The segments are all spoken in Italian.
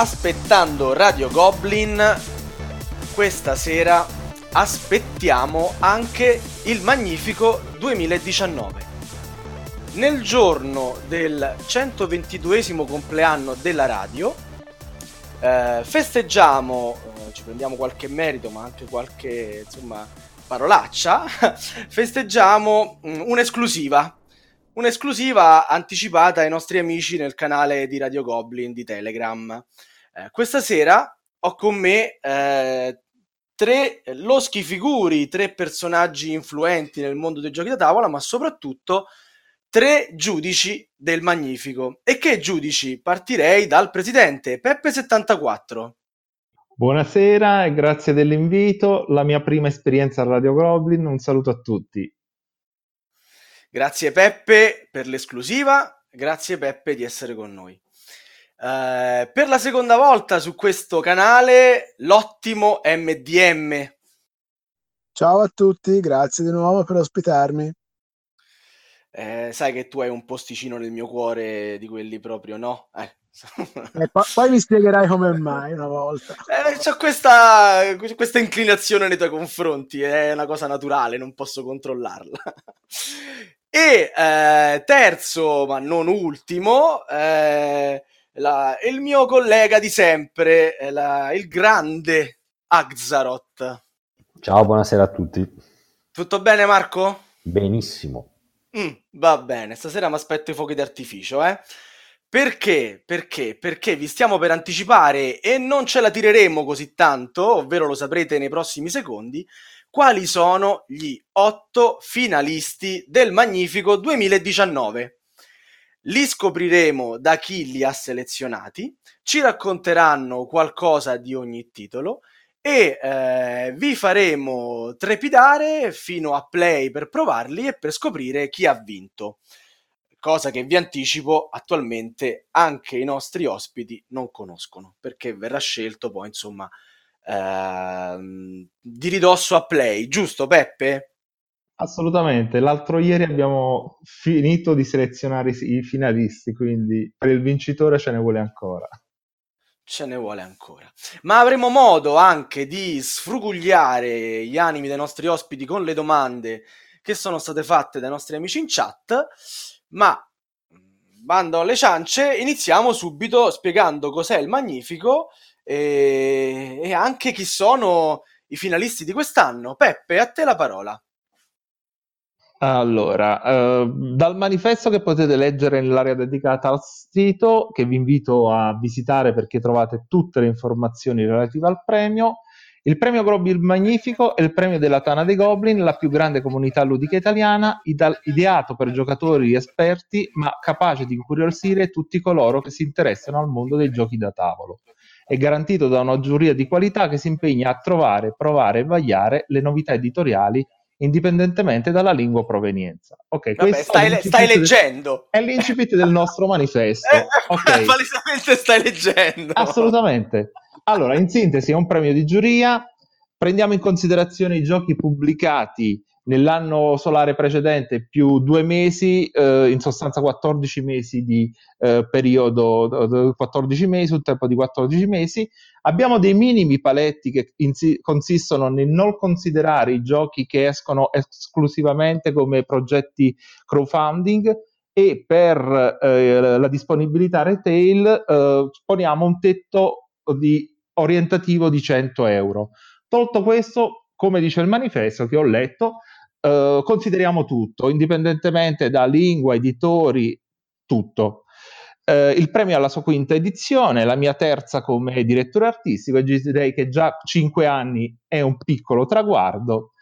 aspettando Radio Goblin, questa sera aspettiamo anche il Magnifico 2019. Nel giorno del 122esimo compleanno della radio festeggiamo, ci prendiamo qualche merito ma anche qualche parolaccia, festeggiamo un'esclusiva anticipata ai nostri amici nel canale di Radio Goblin di Telegram. Questa sera ho con me tre loschi figuri, tre personaggi influenti nel mondo dei giochi da tavola, ma soprattutto tre giudici del Magnifico. E che giudici? Partirei dal presidente, Peppe 74. Buonasera e grazie dell'invito, la mia prima esperienza a Radio Goblin, un saluto a tutti. Grazie Peppe per l'esclusiva, grazie Peppe di essere con noi. Per la seconda volta su questo canale l'ottimo MDM. Ciao a tutti, grazie di nuovo per ospitarmi. Sai che tu hai un posticino nel mio cuore di quelli proprio, no? Poi mi spiegherai come mai una volta. C'ho questa inclinazione nei tuoi confronti, è una cosa naturale, non posso controllarla. E terzo, ma non ultimo, il mio collega di sempre, il grande Azzaroth. Ciao, buonasera a tutti. Tutto bene, Marco? Benissimo. Va bene, stasera mi aspetto i fuochi d'artificio, eh? Perché vi stiamo per anticipare, e non ce la tireremo così tanto, ovvero lo saprete nei prossimi secondi, quali sono gli 8 finalisti del Magnifico 2019. Li scopriremo da chi li ha selezionati, ci racconteranno qualcosa di ogni titolo e vi faremo trepidare fino a Play per provarli e per scoprire chi ha vinto. Cosa che vi anticipo attualmente anche i nostri ospiti non conoscono, perché verrà scelto poi di ridosso a Play, giusto Peppe? Assolutamente, l'altro ieri abbiamo finito di selezionare i finalisti, quindi per il vincitore ce ne vuole ancora, ma avremo modo anche di sfrugugliare gli animi dei nostri ospiti con le domande che sono state fatte dai nostri amici in chat. Ma bando alle ciance, iniziamo subito spiegando cos'è il Magnifico e anche chi sono i finalisti di quest'anno. Peppe, a te la parola. Allora, dal manifesto che potete leggere nell'area dedicata al sito, che vi invito a visitare perché trovate tutte le informazioni relative al premio, il premio Goblin Magnifico è il premio della Tana dei Goblin, la più grande comunità ludica italiana, ideato per giocatori esperti, ma capace di incuriosire tutti coloro che si interessano al mondo dei giochi da tavolo. È garantito da una giuria di qualità che si impegna a trovare, provare e vagliare le novità editoriali indipendentemente dalla lingua provenienza. Ok, vabbè, stai leggendo. È l'incipit del nostro manifesto. Okay. Palesemente stai leggendo. Assolutamente. Allora, in sintesi, è un premio di giuria. Prendiamo in considerazione i giochi pubblicati nell'anno solare precedente più 2 mesi, in sostanza 14 mesi di periodo, 14 mesi, un tempo di 14 mesi. Abbiamo dei minimi paletti che consistono nel non considerare i giochi che escono esclusivamente come progetti crowdfunding, e per la disponibilità retail poniamo un tetto di orientativo di 100 euro. Tolto questo, come dice il manifesto che ho letto, consideriamo tutto, indipendentemente da lingua, editori, tutto. Il premio alla sua quinta edizione, la mia terza come direttore artistico, e direi che già 5 anni è un piccolo traguardo.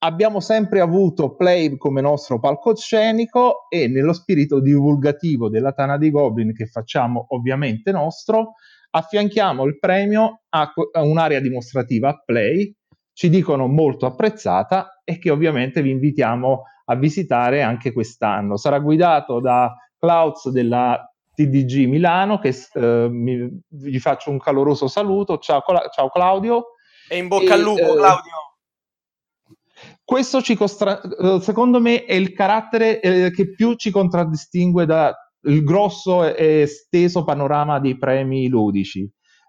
Abbiamo sempre avuto Play come nostro palcoscenico e nello spirito divulgativo della Tana dei Goblin, che facciamo ovviamente nostro, affianchiamo il premio a un'area dimostrativa a Play, ci dicono molto apprezzata e che ovviamente vi invitiamo a visitare anche quest'anno. Sarà guidato da Klaus della TDG Milano, che vi faccio un caloroso saluto. Ciao Claudio. E in bocca al lupo, Claudio. Questo secondo me è il carattere che più ci contraddistingue dal grosso e esteso panorama dei premi ludici.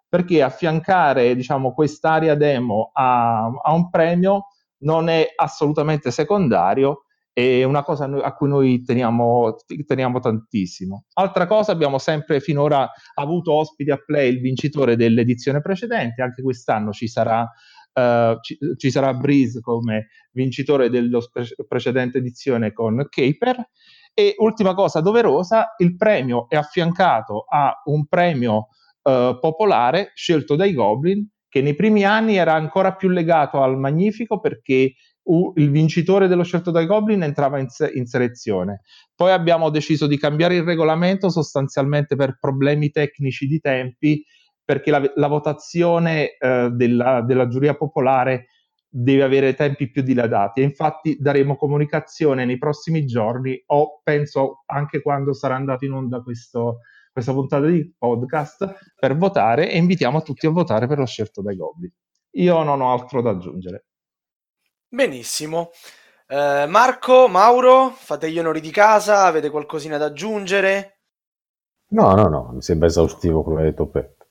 perché affiancare, diciamo, quest'area demo a un premio non è assolutamente secondario, è una cosa a cui noi teniamo tantissimo. Altra cosa, abbiamo sempre finora avuto ospiti a Play il vincitore dell'edizione precedente, anche quest'anno ci sarà Breeze come vincitore della precedente edizione con Kaper. E ultima cosa doverosa, il premio è affiancato a un premio popolare scelto dai Goblin, che nei primi anni era ancora più legato al Magnifico, perché il vincitore dello scelto dai Goblin entrava in selezione. Poi abbiamo deciso di cambiare il regolamento sostanzialmente per problemi tecnici di tempi, perché la votazione della giuria popolare deve avere tempi più dilatati, e infatti daremo comunicazione nei prossimi giorni, o penso anche quando sarà andato in onda questa puntata di podcast, per votare, e invitiamo tutti a votare per lo scelto dai Goblin. Io non ho altro da aggiungere. Benissimo. Marco, Mauro, fate gli onori di casa, avete qualcosina da aggiungere? No, mi sembra esaustivo quello che ha detto Peppe.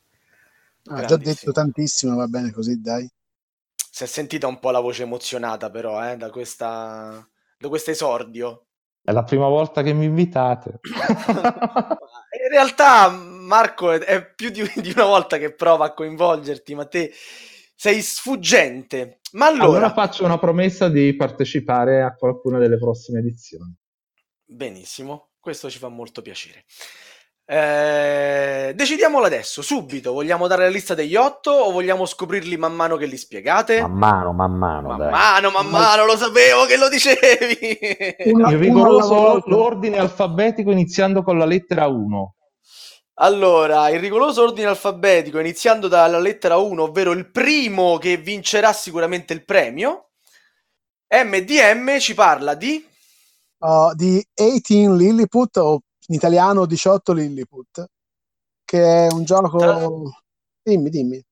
Ha già detto tantissimo, va bene così, dai. Si è sentita un po' la voce emozionata però, da questo esordio. È la prima volta che mi invitate. In realtà, Marco, è più di una volta che prova a coinvolgerti, ma te sei sfuggente. Ma allora faccio una promessa di partecipare a qualcuna delle prossime edizioni. Benissimo, questo ci fa molto piacere. Decidiamolo adesso, subito. Vogliamo dare la lista degli 8 o vogliamo scoprirli man mano che li spiegate? Man mano, lo sapevo che lo dicevi. Il rigoroso ordine alfabetico iniziando con la lettera 1. Allora, il rigoroso ordine alfabetico iniziando dalla lettera 1, ovvero il primo che vincerà sicuramente il premio. MDM ci parla di 18 Lilliput, o in italiano 18 Lilliput, che è un gioco... Dimmi.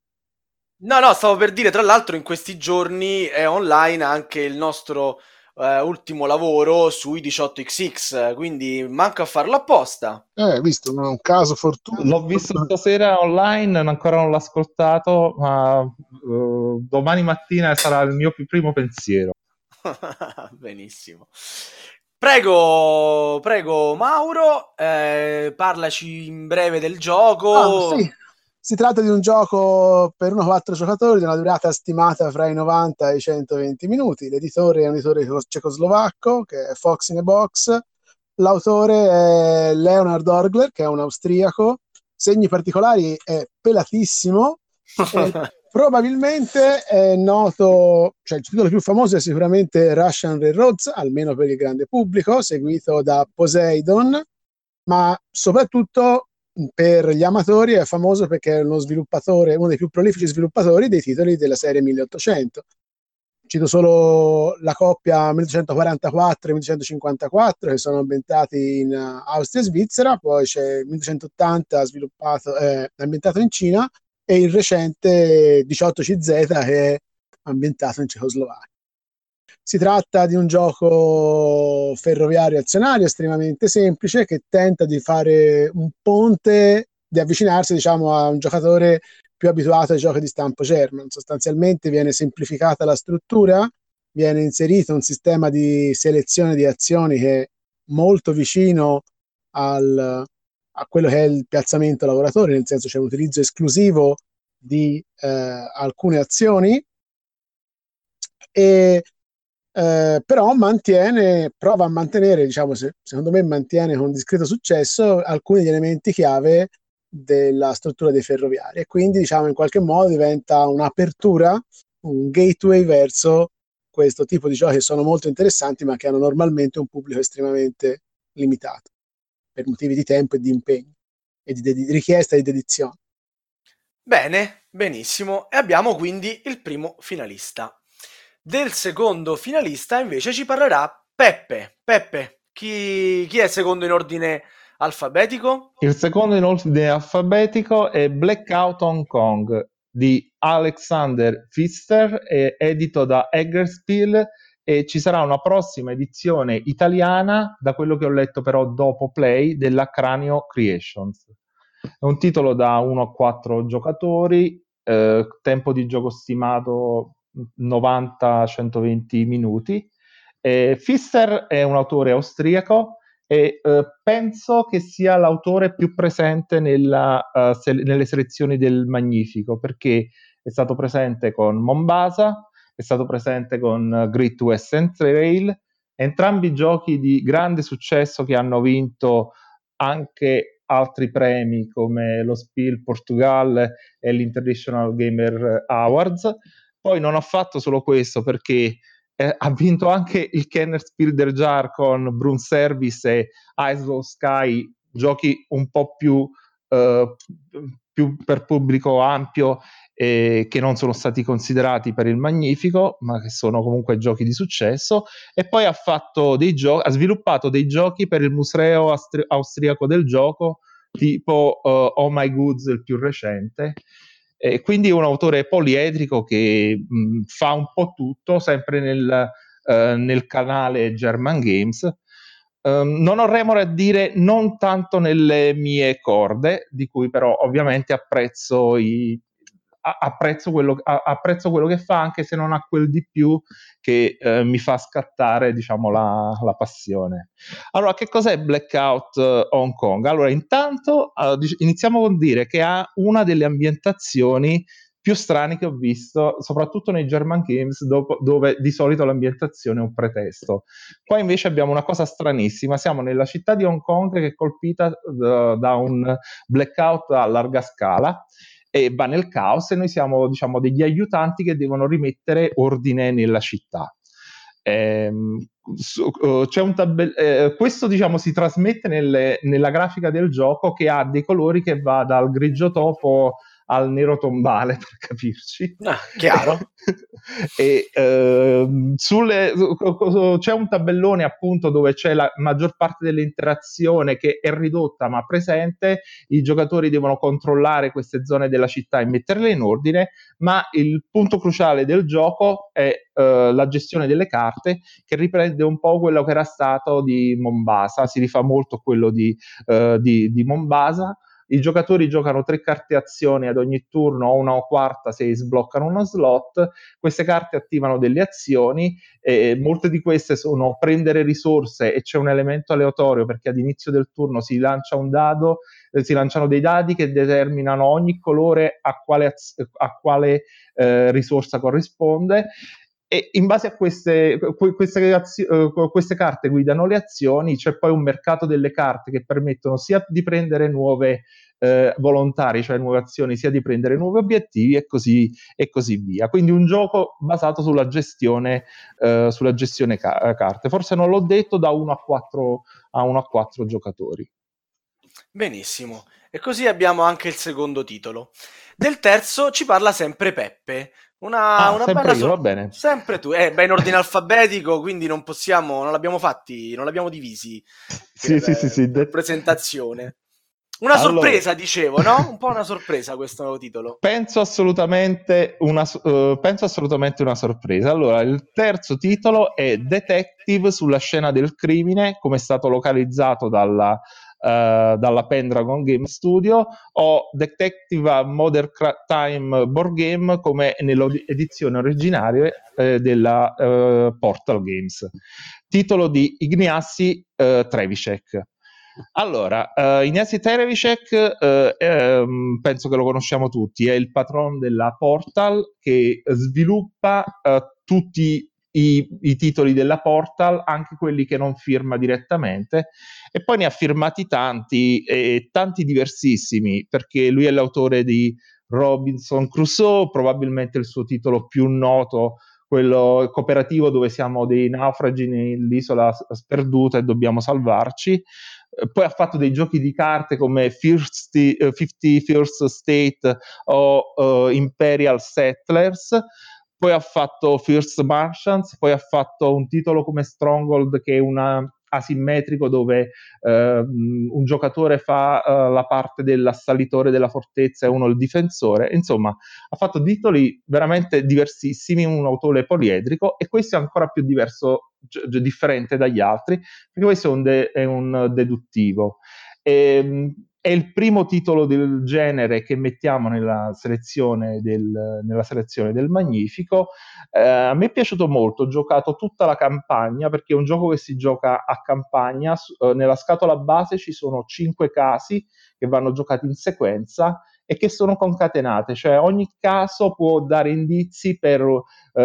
No, stavo per dire, tra l'altro in questi giorni è online anche il nostro ultimo lavoro sui 18xx, quindi manca a farlo apposta. Visto, non è un caso fortuna. L'ho visto stasera online, ancora non l'ho ascoltato, ma domani mattina sarà il mio primo pensiero. Benissimo. Prego Mauro, parlaci in breve del gioco. Sì. Si tratta di un gioco per 1-4 giocatori di una durata stimata fra i 90 e i 120 minuti. L'editore è un editore cecoslovacco, che è Fox in Box. L'autore è Leonard Orgler, che è un austriaco. Segni particolari, è pelatissimo. Probabilmente è noto, cioè il titolo più famoso è sicuramente Russian Railroads, almeno per il grande pubblico, seguito da Poseidon, ma soprattutto per gli amatori è famoso perché è uno dei più prolifici sviluppatori dei titoli della serie 1800. Cito solo la coppia 1844 e 1854, che sono ambientati in Austria e Svizzera, poi c'è 1880 ambientato in Cina, e il recente 18CZ, che è ambientato in Cecoslovacchia. Si tratta di un gioco ferroviario azionario estremamente semplice, che tenta di fare un ponte, di avvicinarsi, diciamo, a un giocatore più abituato ai giochi di stampo German. Sostanzialmente viene semplificata la struttura, viene inserito un sistema di selezione di azioni che è molto vicino a quello che è il piazzamento lavoratore, nel senso c'è un utilizzo esclusivo di alcune azioni, e però prova a mantenere, diciamo, secondo me mantiene con discreto successo alcuni elementi chiave della struttura dei ferroviari, e quindi, diciamo, in qualche modo diventa un'apertura, un gateway verso questo tipo di giochi che sono molto interessanti, ma che hanno normalmente un pubblico estremamente limitato per motivi di tempo e di impegno e di richiesta e di dedizione. Bene, benissimo. E abbiamo quindi il primo finalista. Del secondo finalista invece ci parlerà Peppe. Peppe, chi è secondo in ordine alfabetico? Il secondo in ordine alfabetico è Blackout Hong Kong di Alexander Pfister, edito da Egger Steele, e ci sarà una prossima edizione italiana, da quello che ho letto però dopo Play, della Cranio Creations. È un titolo da 1 a 4 giocatori, tempo di gioco stimato 90-120 minuti. Pfister è un autore austriaco e penso che sia l'autore più presente nelle selezioni del Magnifico, perché è stato presente con Mombasa, è stato presente con Great Western Trail, entrambi giochi di grande successo che hanno vinto anche altri premi come lo Spiel Portugal e l'International Gamer Awards. Poi non ho fatto solo questo, perché ha vinto anche il Kenner Spiel der Jar con Broom Service e Eyes of Sky, giochi un po' più per pubblico ampio, che non sono stati considerati per il Magnifico, ma che sono comunque giochi di successo. E poi ha sviluppato dei giochi per il museo austriaco del gioco, tipo Oh My Goods, il più recente. Quindi è un autore poliedrico che fa un po' tutto, sempre nel canale German Games. Non ho remore a dire non tanto nelle mie corde, di cui però ovviamente apprezzo quello che fa, anche se non ha quel di più che mi fa scattare, diciamo, la passione. Allora, che cos'è Blackout Hong Kong? Allora, intanto iniziamo con dire che ha una delle ambientazioni più strane che ho visto, soprattutto nei German Games, dove di solito l'ambientazione è un pretesto. Qua invece abbiamo una cosa stranissima, siamo nella città di Hong Kong che è colpita da un blackout a larga scala, e va nel caos, e noi siamo, diciamo, degli aiutanti che devono rimettere ordine nella città. Questo, diciamo, si trasmette nella grafica del gioco, che ha dei colori che va dal grigio topo al nero tombale, per capirci. Ah, chiaro. C'è un tabellone, appunto, dove c'è la maggior parte dell'interazione, che è ridotta ma presente. I giocatori devono controllare queste zone della città e metterle in ordine, ma il punto cruciale del gioco è la gestione delle carte, che riprende un po' quello che era stato di Mombasa, si rifà molto quello di Mombasa. I giocatori giocano 3 carte azioni ad ogni turno, o una o quarta se sbloccano uno slot. Queste carte attivano delle azioni, molte di queste sono prendere risorse, e c'è un elemento aleatorio, perché ad inizio del turno si lancia un dado, si lanciano dei dadi che determinano ogni colore a quale risorsa corrisponde. E in base a queste carte guidano le azioni. C'è poi un mercato delle carte che permettono sia di prendere nuove volontari, cioè nuove azioni, sia di prendere nuovi obiettivi, e così via. Quindi un gioco basato sulla gestione carte. Forse non l'ho detto, da 1 a 4 giocatori. Benissimo. E così abbiamo anche il secondo titolo. Del terzo ci parla sempre Peppe. Una sempre bella va bene. Sempre tu, in ordine alfabetico, quindi non l'abbiamo fatti, non l'abbiamo divisi. Sì, presentazione. Una sorpresa, dicevo, no? Un po' una sorpresa questo nuovo titolo. Penso assolutamente una sorpresa. Allora, il terzo titolo è Detective sulla scena del crimine, come è stato localizzato dalla Pendragon Game Studio, o Detective Modern Time Board Game, come nell'edizione originaria della Portal Games, titolo di Ignacy Trzewiczek. Allora, Ignacy Trzewiczek penso che lo conosciamo tutti, è il patron della Portal, che sviluppa tutti i titoli della Portal, anche quelli che non firma direttamente, e poi ne ha firmati tanti diversissimi, perché lui è l'autore di Robinson Crusoe, probabilmente il suo titolo più noto, quello cooperativo dove siamo dei naufragi nell'isola sperduta e dobbiamo salvarci. Poi ha fatto dei giochi di carte come 51st State o Imperial Settlers. Poi ha fatto First Martians, poi ha fatto un titolo come Stronghold, che è un asimmetrico dove un giocatore fa la parte dell'assalitore della fortezza e uno il difensore. Insomma, ha fatto titoli veramente diversissimi, un autore poliedrico, e questo è ancora più differente dagli altri, perché questo è un deduttivo. È il primo titolo del genere che mettiamo nella selezione del Magnifico. A me è piaciuto molto, ho giocato tutta la campagna, perché è un gioco che si gioca a campagna. Nella scatola base ci sono 5 casi che vanno giocati in sequenza e che sono concatenate, cioè ogni caso può dare indizi per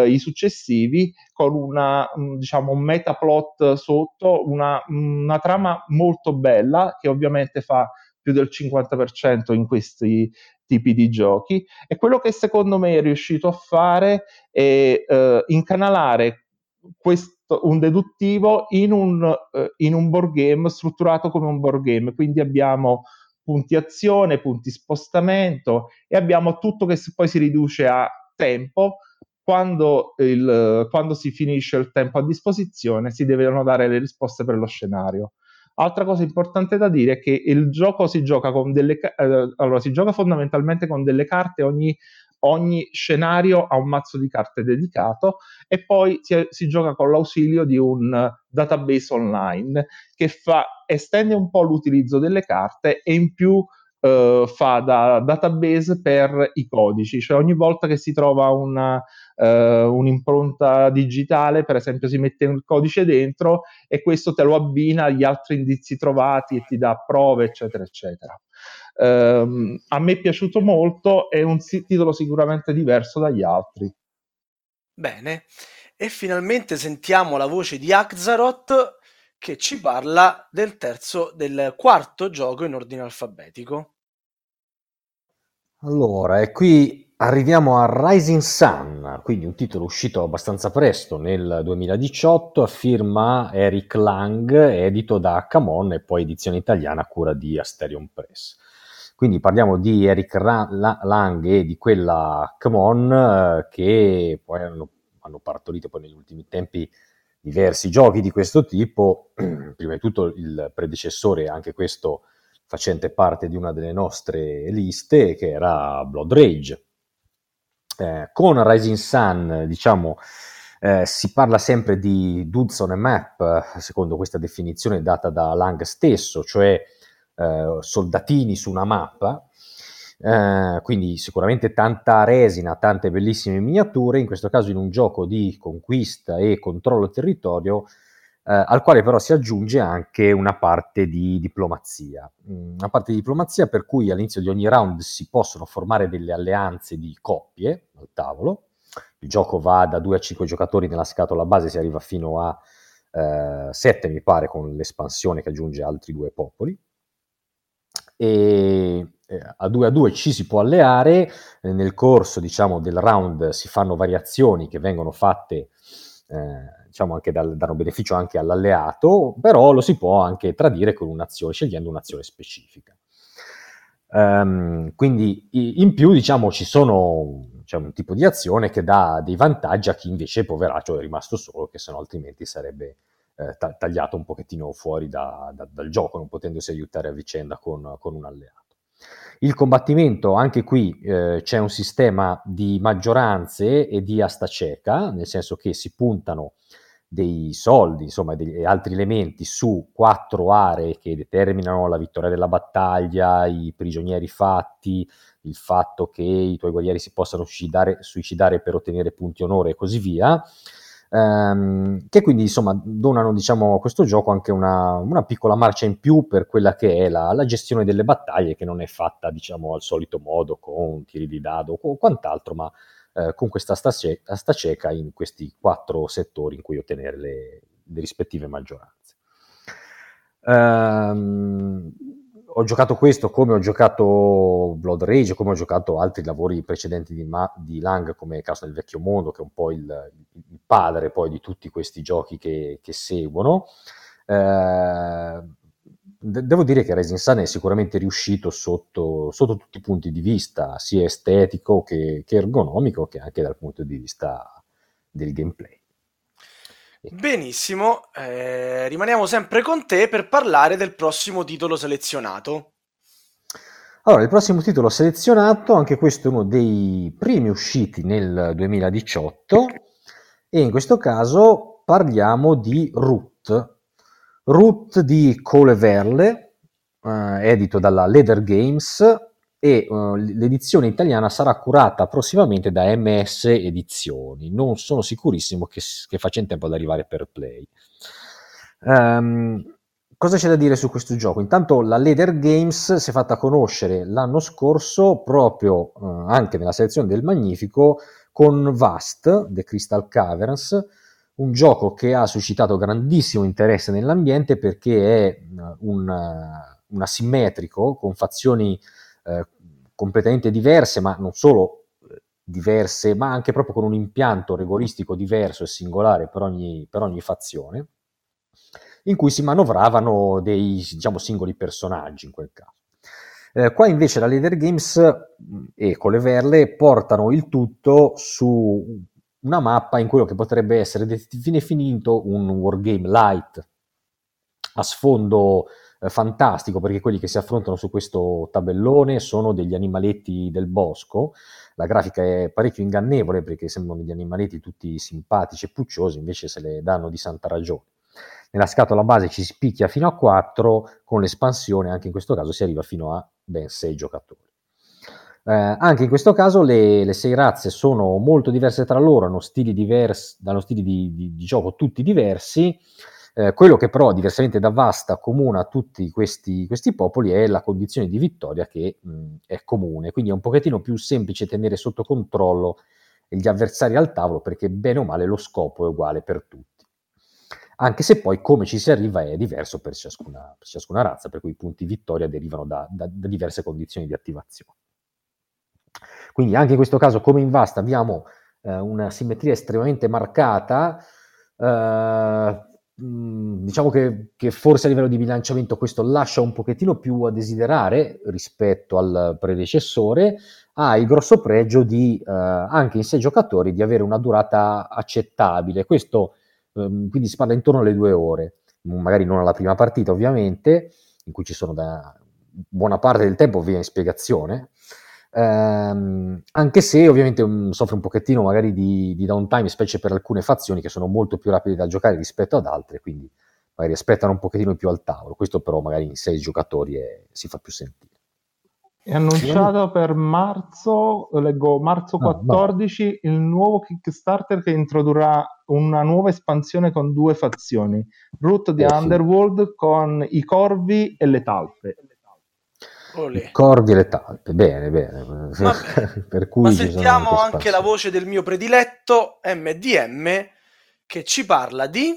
i successivi, con un metaplot sotto, una trama molto bella, che ovviamente fa più del 50% in questi tipi di giochi. E quello che secondo me è riuscito a fare è incanalare un deduttivo in un board game strutturato come un board game, quindi abbiamo punti azione, punti spostamento, e abbiamo tutto che poi si riduce a tempo. Quando si finisce il tempo a disposizione si devono dare le risposte per lo scenario. Altra cosa importante da dire è che il gioco si gioca con si gioca fondamentalmente con delle carte. Ogni scenario ha un mazzo di carte dedicato, e poi si gioca con l'ausilio di un database online che estende un po' l'utilizzo delle carte, e in più fa da database per i codici, cioè ogni volta che si trova un'impronta digitale, per esempio, si mette un codice dentro e questo te lo abbina agli altri indizi trovati e ti dà prove, eccetera eccetera. A me è piaciuto molto, è un titolo sicuramente diverso dagli altri. Bene, e finalmente sentiamo la voce di Azzaroth, che ci parla del quarto gioco in ordine alfabetico. Allora, e qui arriviamo a Rising Sun, quindi un titolo uscito abbastanza presto, nel 2018, a firma Eric Lang, edito da Camon e poi edizione italiana a cura di Asterion Press. Quindi parliamo di Eric Lang e di quella Camon, che poi hanno partorito poi negli ultimi tempi diversi giochi di questo tipo. Prima di tutto il predecessore, anche questo facente parte di una delle nostre liste, che era Blood Rage. Con Rising Sun, si parla sempre di dudes on a map, secondo questa definizione data da Lang stesso, cioè soldatini su una mappa. Quindi sicuramente tanta resina, tante bellissime miniature, in questo caso in un gioco di conquista e controllo territorio, al quale però si aggiunge anche una parte di diplomazia. Una parte di diplomazia per cui all'inizio di ogni round si possono formare delle alleanze di coppie al tavolo. Il gioco va da 2 a 5 giocatori nella scatola base, si arriva fino a 7, mi pare, con l'espansione che aggiunge altri 2 popoli. E a 2 ci si può alleare. Nel corso del round si fanno variazioni che vengono fatte anche danno beneficio anche all'alleato, però lo si può anche tradire con un'azione, scegliendo un'azione specifica. Quindi in più ci sono un tipo di azione che dà dei vantaggi a chi invece è poveraccio, è rimasto solo, che sennò altrimenti sarebbe tagliato un pochettino fuori dal gioco, non potendosi aiutare a vicenda con un alleato. Il combattimento, anche qui c'è un sistema di maggioranze e di asta cieca, nel senso che si puntano dei soldi, insomma, degli altri elementi su 4 aree che determinano la vittoria della battaglia, i prigionieri fatti, il fatto che i tuoi guerrieri si possano suicidare per ottenere punti onore e così via, che quindi donano a questo gioco anche una piccola marcia in più per quella che è la gestione delle battaglie, che non è fatta al solito modo con tiri di dado o quant'altro, ma con questa asta cieca in questi 4 settori in cui ottenere le rispettive maggioranze. Ho giocato questo come ho giocato Blood Rage, come ho giocato altri lavori precedenti di Lang, come Caos nel Vecchio Mondo, che è un po' il padre poi di tutti questi giochi che seguono. Devo dire che Rising Sun è sicuramente riuscito sotto tutti i punti di vista, sia estetico che ergonomico, che anche dal punto di vista del gameplay. Benissimo, rimaniamo sempre con te per parlare del prossimo titolo selezionato. Allora, il prossimo titolo selezionato, anche questo è uno dei primi usciti nel 2018, e in questo caso parliamo di Root di Cole Verle, edito dalla Leder Games, e l'edizione italiana sarà curata prossimamente da MS Edizioni. Non sono sicurissimo che faccia in tempo ad arrivare per Play. Cosa c'è da dire su questo gioco? Intanto la Leder Games si è fatta conoscere l'anno scorso proprio anche nella selezione del Magnifico con Vast, The Crystal Caverns, un gioco che ha suscitato grandissimo interesse nell'ambiente perché è un asimmetrico con fazioni completamente diverse, ma non solo diverse, ma anche proprio con un impianto rigoristico diverso e singolare per ogni fazione, in cui si manovravano dei, diciamo, singoli personaggi in quel caso. Qua invece la Leder Games e con le Verle portano il tutto su una mappa in quello che potrebbe essere definito un wargame light, a sfondo fantastico, perché quelli che si affrontano su questo tabellone sono degli animaletti del bosco. La grafica è parecchio ingannevole perché sembrano degli animaletti tutti simpatici e pucciosi, invece se le danno di santa ragione. Nella scatola base ci si picchia fino a 4, con l'espansione anche in questo caso si arriva fino a ben 6 giocatori. Anche in questo caso le 6 razze sono molto diverse tra loro, hanno stili diversi, hanno stili di gioco tutti diversi. Quello che però diversamente da Vasta comuna tutti questi popoli è la condizione di vittoria che è comune, quindi è un pochettino più semplice tenere sotto controllo gli avversari al tavolo perché bene o male lo scopo è uguale per tutti. Anche se poi come ci si arriva è diverso per ciascuna razza, per cui i punti vittoria derivano da diverse condizioni di attivazione. Quindi anche in questo caso, come in Vasta, abbiamo una simmetria estremamente marcata. Diciamo che forse a livello di bilanciamento questo lascia un pochettino più a desiderare rispetto al predecessore. Ha il grosso pregio di, anche in 6 giocatori, di avere una durata accettabile. Questo quindi si parla intorno alle 2 ore, magari non alla prima partita ovviamente, in cui ci sono da buona parte del tempo viene in spiegazione, anche se ovviamente soffre un pochettino magari di downtime, specie per alcune fazioni che sono molto più rapide da giocare rispetto ad altre, quindi magari aspettano un pochettino più al tavolo. Questo però magari in 6 giocatori si fa più sentire. È annunciato per marzo, leggo marzo 14, no. Il nuovo Kickstarter che introdurrà una nuova espansione con 2 fazioni, Root di Underworld sì, con i corvi e le talpe. I corvi e le talpe, bene. Per cui ma sentiamo anche la voce del mio prediletto MDM che ci parla di...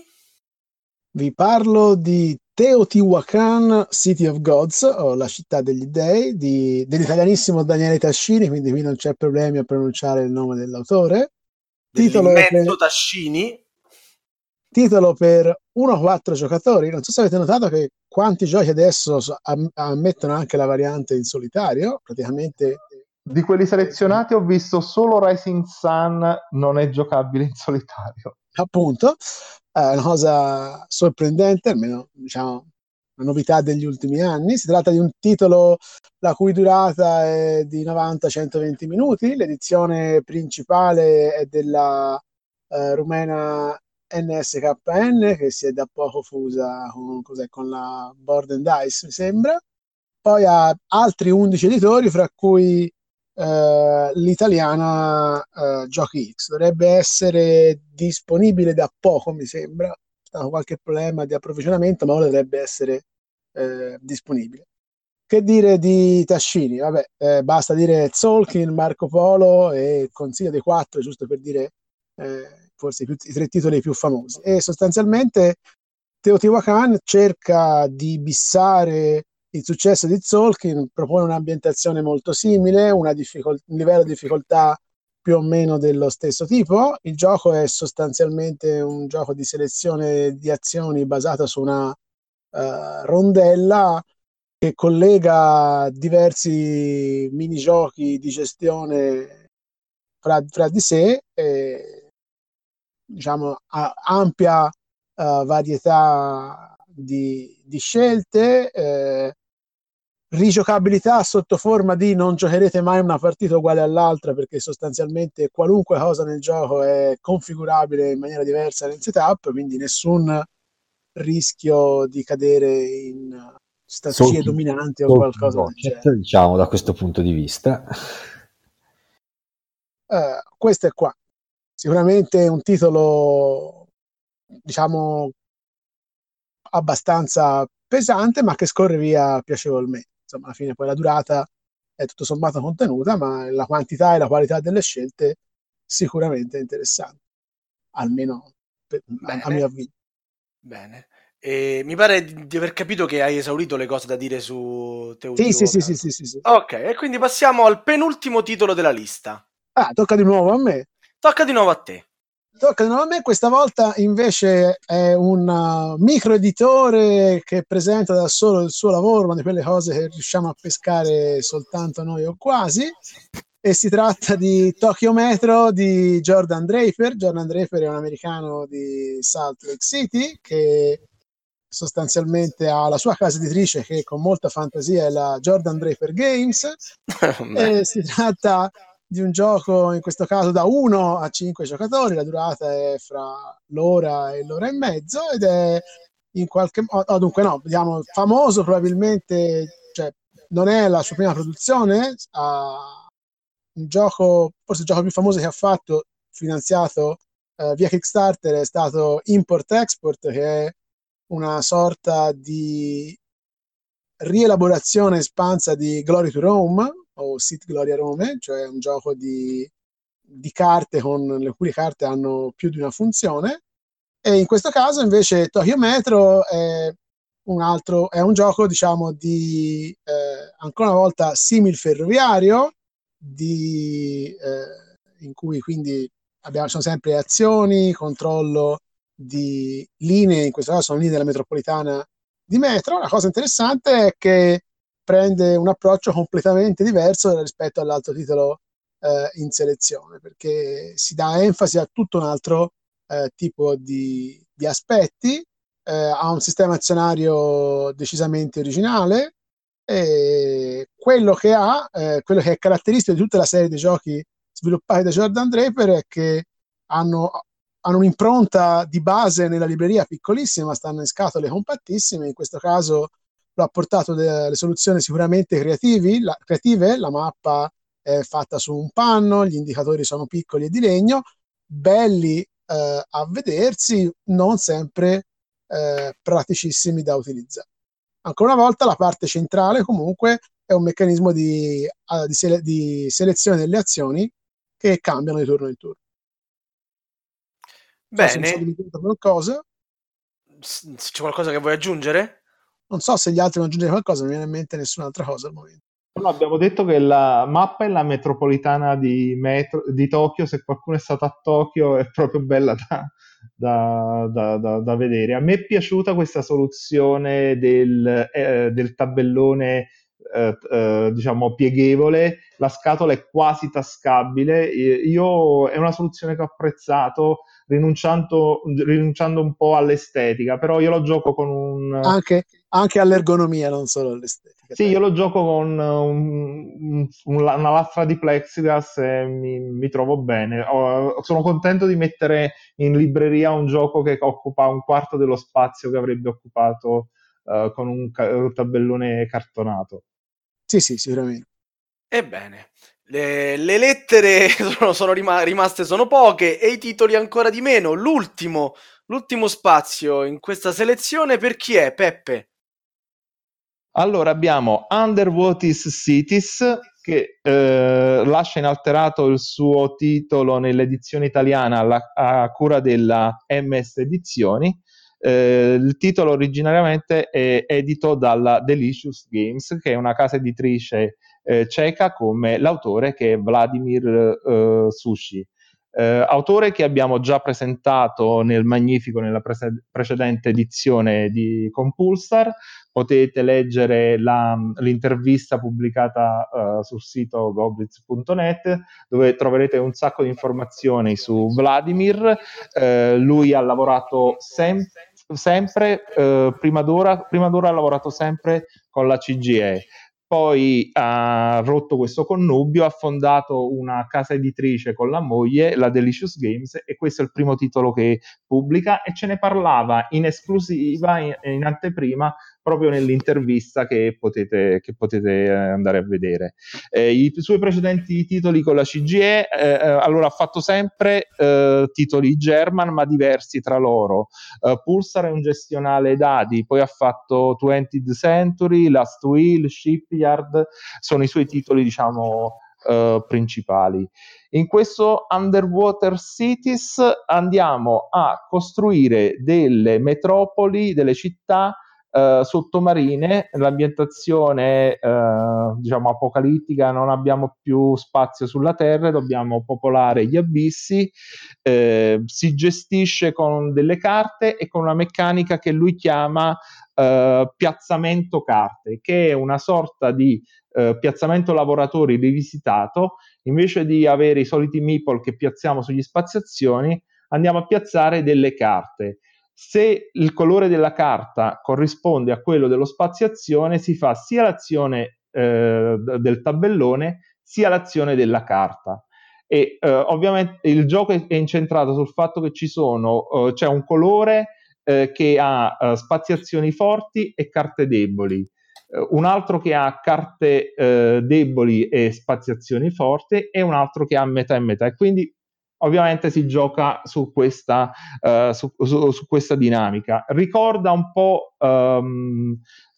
Vi parlo di Teotihuacan City of Gods, o la città degli dei, dell'italianissimo Daniele Tascini, quindi qui non c'è problemi a pronunciare il nome dell'autore. Titolo per 1-4 giocatori. Non so se avete notato che quanti giochi adesso ammettono anche la variante in solitario, praticamente. Di quelli selezionati ho visto solo Rising Sun non è giocabile in solitario. Appunto, è una cosa sorprendente, almeno diciamo una novità degli ultimi anni. Si tratta di un titolo la cui durata è di 90-120 minuti. L'edizione principale è della rumena NSKN, che si è da poco fusa con la Board and Dice, mi sembra. Poi ha altri 11 editori, fra cui l'italiana Giochi X. Dovrebbe essere disponibile da poco, mi sembra, ha qualche problema di approvvigionamento, ma ora dovrebbe essere disponibile. Che dire di Tascini? Vabbè, basta dire Zolkin, Marco Polo e Consiglio dei 4, giusto per dire forse i 3 titoli più famosi. E sostanzialmente Teotihuacan cerca di bissare il successo di Zolkin, propone un'ambientazione molto simile, un livello di difficoltà più o meno dello stesso tipo. Il gioco è sostanzialmente un gioco di selezione di azioni basato su una rondella che collega diversi minigiochi di gestione fra di sé, e, diciamo, ha ampia varietà di scelte, rigiocabilità sotto forma di non giocherete mai una partita uguale all'altra, perché sostanzialmente qualunque cosa nel gioco è configurabile in maniera diversa nel setup, quindi nessun rischio di cadere in strategie dominante o qualcosa del genere. Diciamo da questo punto di vista. Questo è qua. Sicuramente è un titolo, diciamo, abbastanza pesante, ma che scorre via piacevolmente. Insomma, alla fine poi la durata è tutto sommato contenuta, ma la quantità e la qualità delle scelte sicuramente interessanti, almeno a mio avviso. Bene. E mi pare di aver capito che hai esaurito le cose da dire su Teotihuacan. Sì. Ok, e quindi passiamo al penultimo titolo della lista. Ah, tocca di nuovo a me. Tocca di nuovo a te. Tocca di nuovo a me. Questa volta invece è un microeditore che presenta da solo il suo lavoro, una di quelle cose che riusciamo a pescare soltanto noi o quasi, e si tratta di Tokyo Metro di Jordan Draper. Jordan Draper è un americano di Salt Lake City che sostanzialmente ha la sua casa editrice, che con molta fantasia è la Jordan Draper Games. E si tratta di un gioco, in questo caso da 1 a 5 giocatori, la durata è fra l'ora e l'ora e mezzo, ed è in qualche modo, diciamo, famoso probabilmente, cioè non è la sua prima produzione, un gioco, forse il gioco più famoso che ha fatto, finanziato via Kickstarter, è stato Import-Export, che è una sorta di rielaborazione espansa di Glory to Rome o Sit Gloria Rome, cioè un gioco di carte con le cui carte hanno più di una funzione. E in questo caso invece Tokyo Metro è un gioco, diciamo, di ancora una volta simil ferroviario, in cui quindi sono sempre azioni, controllo di linee, in questo caso sono linee della metropolitana di metro. La cosa interessante è che prende un approccio completamente diverso rispetto all'altro titolo in selezione, perché si dà enfasi a tutto un altro tipo di aspetti, ha un sistema azionario decisamente originale, e quello che è caratteristico di tutta la serie di giochi sviluppati da Jordan Draper è che hanno un'impronta di base nella libreria piccolissima, stanno in scatole compattissime. In questo caso lo ha portato delle soluzioni sicuramente creative, la mappa è fatta su un panno, gli indicatori sono piccoli e di legno, belli a vedersi, non sempre praticissimi da utilizzare. Ancora una volta la parte centrale comunque è un meccanismo di selezione delle azioni che cambiano di turno in turno. Bene. C'è qualcosa che vuoi aggiungere? Non so se gli altri vogliono aggiungere qualcosa, non mi viene in mente nessun'altra cosa al momento. No, abbiamo detto che la mappa è la metropolitana di Tokyo. Se qualcuno è stato a Tokyo è proprio bella da vedere. A me è piaciuta questa soluzione del tabellone diciamo pieghevole, la scatola è quasi tascabile. È una soluzione che ho apprezzato, rinunciando un po' all'estetica, però io lo gioco con anche all'ergonomia, non solo all'estetica. Sì, io lo gioco con una lastra di plexiglass e mi trovo bene. Sono contento di mettere in libreria un gioco che occupa un quarto dello spazio che avrebbe occupato con un tabellone cartonato. Sì, sicuramente. Ebbene, le lettere sono rimaste poche e i titoli ancora di meno. L'ultimo spazio in questa selezione per chi è, Peppe? Allora abbiamo Underwater Cities, che lascia inalterato il suo titolo nell'edizione italiana a cura della MS Edizioni. Il titolo originariamente è edito dalla Delicious Games, che è una casa editrice ceca, come l'autore che è Vladimir Sushi, autore che abbiamo già presentato nel Magnifico nella precedente edizione di Compulsar. Potete leggere l'intervista pubblicata sul sito goblins.net, dove troverete un sacco di informazioni su Vladimir. Lui ha lavorato sempre prima d'ora ha lavorato sempre con la CGE, poi ha rotto questo connubio, ha fondato una casa editrice con la moglie, la Delicious Games, e questo è il primo titolo che pubblica, e ce ne parlava in esclusiva, in anteprima, proprio nell'intervista che potete andare a vedere. I suoi precedenti titoli con la CGE, allora ha fatto sempre titoli German ma diversi tra loro. Pulsar è un gestionale dadi, poi ha fatto 20th Century, Last Will, Shipyard, sono i suoi titoli diciamo principali. In questo Underwater Cities andiamo a costruire delle metropoli, delle città sottomarine. L'ambientazione diciamo apocalittica, non abbiamo più spazio sulla terra, dobbiamo popolare gli abissi. Si gestisce con delle carte e con una meccanica che lui chiama piazzamento carte, che è una sorta di piazzamento lavoratori rivisitato. Invece di avere i soliti meeple che piazziamo sugli spaziazioni, andiamo a piazzare delle carte. Se il colore della carta corrisponde a quello dello spaziazione, si fa sia l'azione del tabellone sia l'azione della carta. E ovviamente il gioco è incentrato sul fatto che c'è un colore che ha spaziazioni forti e carte deboli, un altro che ha carte deboli e spaziazioni forti, e un altro che ha metà e metà. E quindi ovviamente si gioca su questa dinamica. Ricorda un po'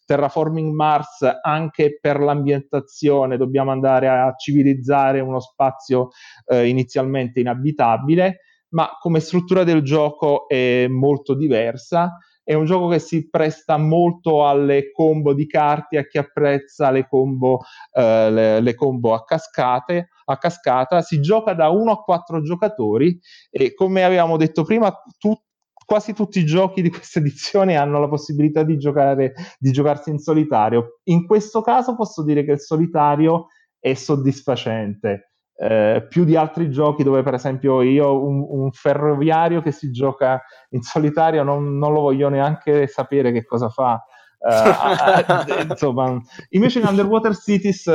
Terraforming Mars anche per l'ambientazione. Dobbiamo andare a civilizzare uno spazio inizialmente inabitabile, ma come struttura del gioco è molto diversa. È un gioco che si presta molto alle combo di carte, a chi apprezza le combo a cascata. Si gioca da 1 a 4 giocatori e, come avevamo detto prima, quasi tutti i giochi di questa edizione hanno la possibilità di giocarsi in solitario. In questo caso posso dire che il solitario è soddisfacente. Più di altri giochi dove, per esempio, io un ferroviario che si gioca in solitario non lo voglio neanche sapere che cosa fa. Insomma, invece in Underwater Cities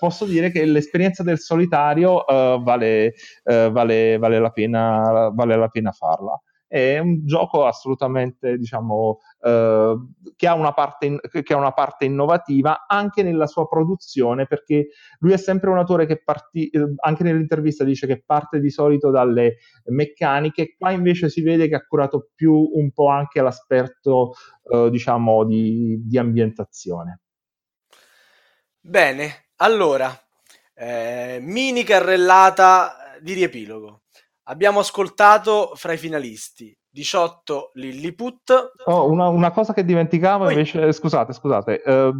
posso dire che l'esperienza del solitario vale la pena farla. È un gioco assolutamente, diciamo, che ha una parte innovativa anche nella sua produzione, perché lui è sempre un autore che anche nell'intervista dice che parte di solito dalle meccaniche. Qua invece si vede che ha curato più un po' anche l'aspetto diciamo di ambientazione. Bene, allora mini carrellata di riepilogo. Abbiamo ascoltato fra i finalisti 18 Lilliput. Una cosa che dimenticavo invece, scusate, dal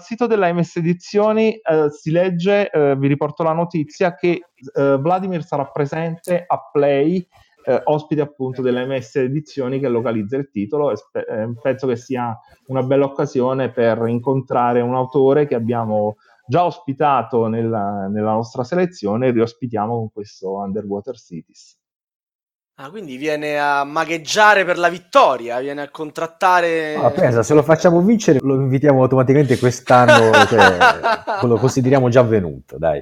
sito della MS Edizioni si legge, vi riporto la notizia, che Vladimir sarà presente a Play, ospite appunto della MS Edizioni che localizza il titolo, e penso che sia una bella occasione per incontrare un autore che abbiamo già ospitato nella nostra selezione, e riospitiamo con questo Underwater Cities. Ah, quindi viene a magheggiare per la vittoria, viene a contrattare... Ah, pensa, se lo facciamo vincere lo invitiamo automaticamente quest'anno, cioè, lo consideriamo già avvenuto, dai.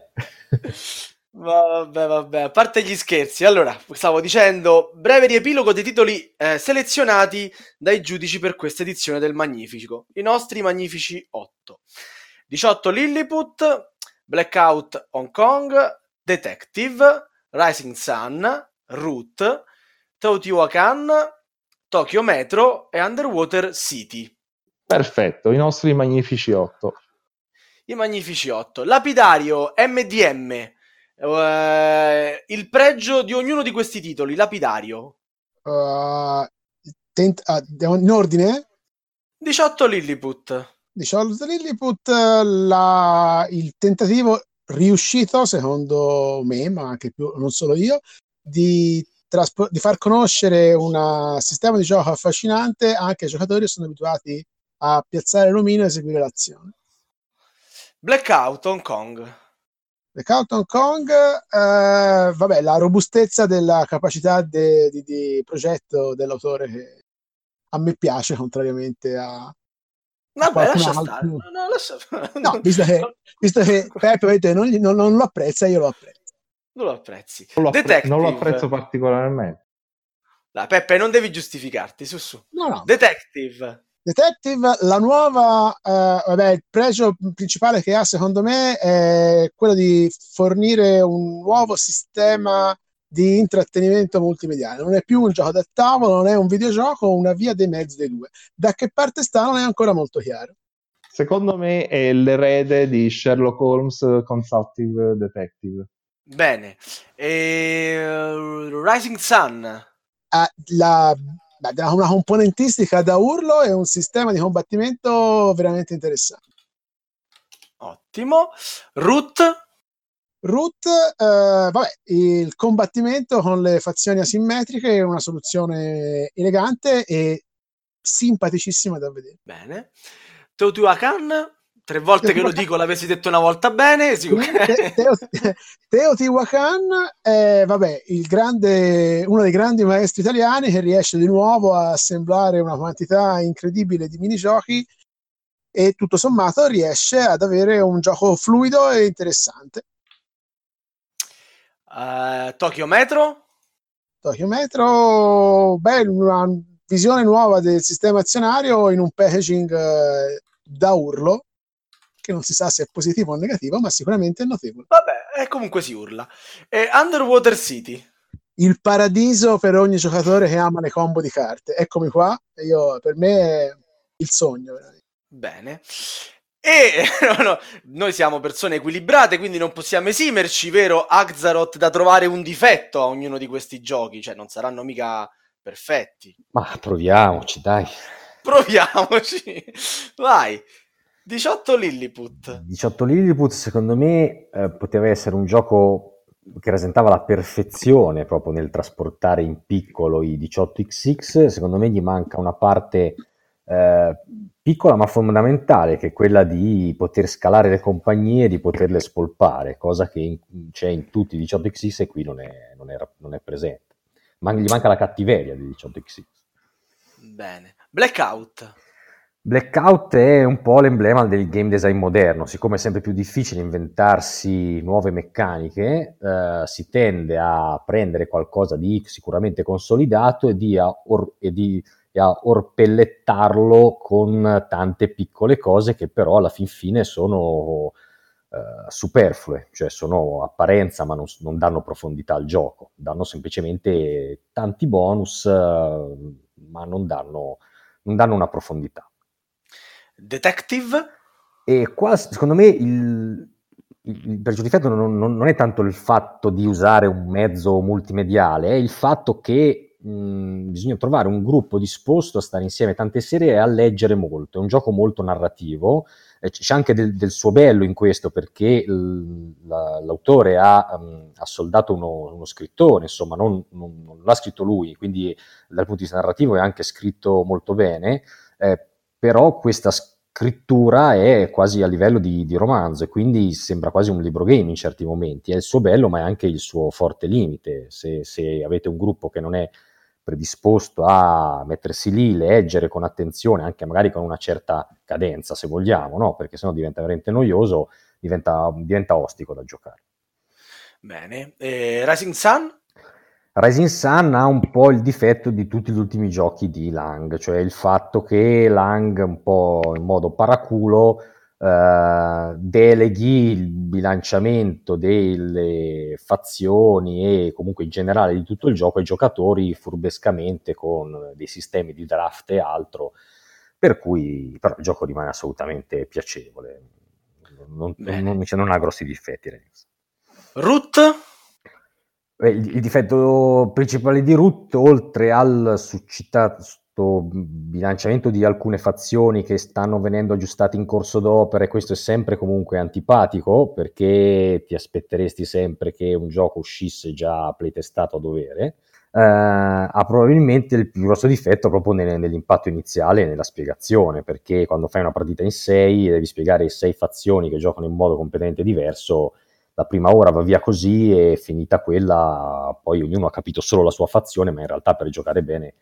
Vabbè, a parte gli scherzi, allora, stavo dicendo, breve riepilogo dei titoli selezionati dai giudici per questa edizione del Magnifico, i nostri magnifici 8. 18 Lilliput, Blackout Hong Kong, Detective, Rising Sun, Root, Teotihuacan, Tokyo Metro e Underwater City. Perfetto, i nostri magnifici 8. I magnifici 8. Lapidario MDM. Il pregio di ognuno di questi titoli, lapidario. In ordine? 18 Lilliput. Il tentativo riuscito, secondo me, ma anche più, non solo io, di far conoscere un sistema di gioco affascinante anche ai giocatori che sono abituati a piazzare l'omino e eseguire l'azione. Blackout Hong Kong, vabbè, la robustezza della capacità di progetto dell'autore, che a me piace, contrariamente a... Vabbè, lascia stare. No, visto che Peppe non lo apprezza, io lo apprezzo. Non lo apprezzi. Non lo apprezzo particolarmente. Dai, Peppe, non devi giustificarti, su. No. Detective. Detective, la nuova, il pregio principale che ha secondo me è quello di fornire un nuovo sistema di intrattenimento multimediale. Non è più un gioco da tavolo, non è un videogioco, una via dei mezzi dei due. Da che parte sta non è ancora molto chiaro. Secondo me è l'erede di Sherlock Holmes Consulting Detective. Bene. Rising Sun. Una componentistica da urlo e un sistema di combattimento veramente interessante. Ottimo. Root, il combattimento con le fazioni asimmetriche è una soluzione elegante e simpaticissima da vedere. Bene. Teotihuacan, 3 volte che lo dico, l'avessi detto una volta bene. Teotihuacan è uno dei grandi maestri italiani che riesce di nuovo a assemblare una quantità incredibile di minigiochi e tutto sommato riesce ad avere un gioco fluido e interessante. Tokyo Metro, una visione nuova del sistema azionario in un packaging da urlo, che non si sa se è positivo o negativo, ma sicuramente è notevole. Vabbè, comunque si urla. E Underwater City, il paradiso per ogni giocatore che ama le combo di carte. Eccomi qua, per me è il sogno, veramente. Bene. E noi siamo persone equilibrate, quindi non possiamo esimerci, vero Azzaroth, da trovare un difetto a ognuno di questi giochi, cioè non saranno mica perfetti. Ma proviamoci, dai. Proviamoci, vai. 18 Lilliput secondo me poteva essere un gioco che rasentava la perfezione proprio nel trasportare in piccolo i 18xx. Secondo me gli manca una parte piccola ma fondamentale, che è quella di poter scalare le compagnie e di poterle spolpare, cosa che c'è in tutti i 18xx e qui non è presente. Gli manca la cattiveria dei 18xx. Bene. Blackout è un po' l'emblema del game design moderno. Siccome è sempre più difficile inventarsi nuove meccaniche, si tende a prendere qualcosa di sicuramente consolidato e a orpellettarlo con tante piccole cose che però alla fin fine sono superflue, cioè sono apparenza ma non danno profondità al gioco, danno semplicemente tanti bonus ma non danno una profondità. Detective? E qua secondo me il peggior difetto non è tanto il fatto di usare un mezzo multimediale, è il fatto che bisogna trovare un gruppo disposto a stare insieme tante serie e a leggere molto. È un gioco molto narrativo, c'è anche del suo bello in questo, perché l'autore ha soldato uno scrittore, insomma non l'ha scritto lui, quindi dal punto di vista narrativo è anche scritto molto bene, però questa scrittura è quasi a livello di romanzo e quindi sembra quasi un libro game in certi momenti. È il suo bello ma è anche il suo forte limite. Se avete un gruppo che non è predisposto a mettersi lì, leggere con attenzione, anche magari con una certa cadenza se vogliamo, no? Perché sennò diventa veramente noioso, diventa ostico da giocare. Bene, Rising Sun? Rising Sun ha un po' il difetto di tutti gli ultimi giochi di Lang, cioè il fatto che Lang un po' in modo paraculo deleghi il bilanciamento delle fazioni e comunque in generale di tutto il gioco ai giocatori furbescamente con dei sistemi di draft e altro, per cui però il gioco rimane assolutamente piacevole, non ha grossi difetti. Root? Il difetto principale di Root, oltre al succitato bilanciamento di alcune fazioni che stanno venendo aggiustate in corso d'opera, e questo è sempre comunque antipatico, perché ti aspetteresti sempre che un gioco uscisse già playtestato a dovere, ha probabilmente il più grosso difetto proprio nell'impatto iniziale e nella spiegazione, perché quando fai una partita in 6 devi spiegare 6 fazioni che giocano in modo completamente diverso. La prima ora va via così e finita quella, poi ognuno ha capito solo la sua fazione, ma in realtà per giocare bene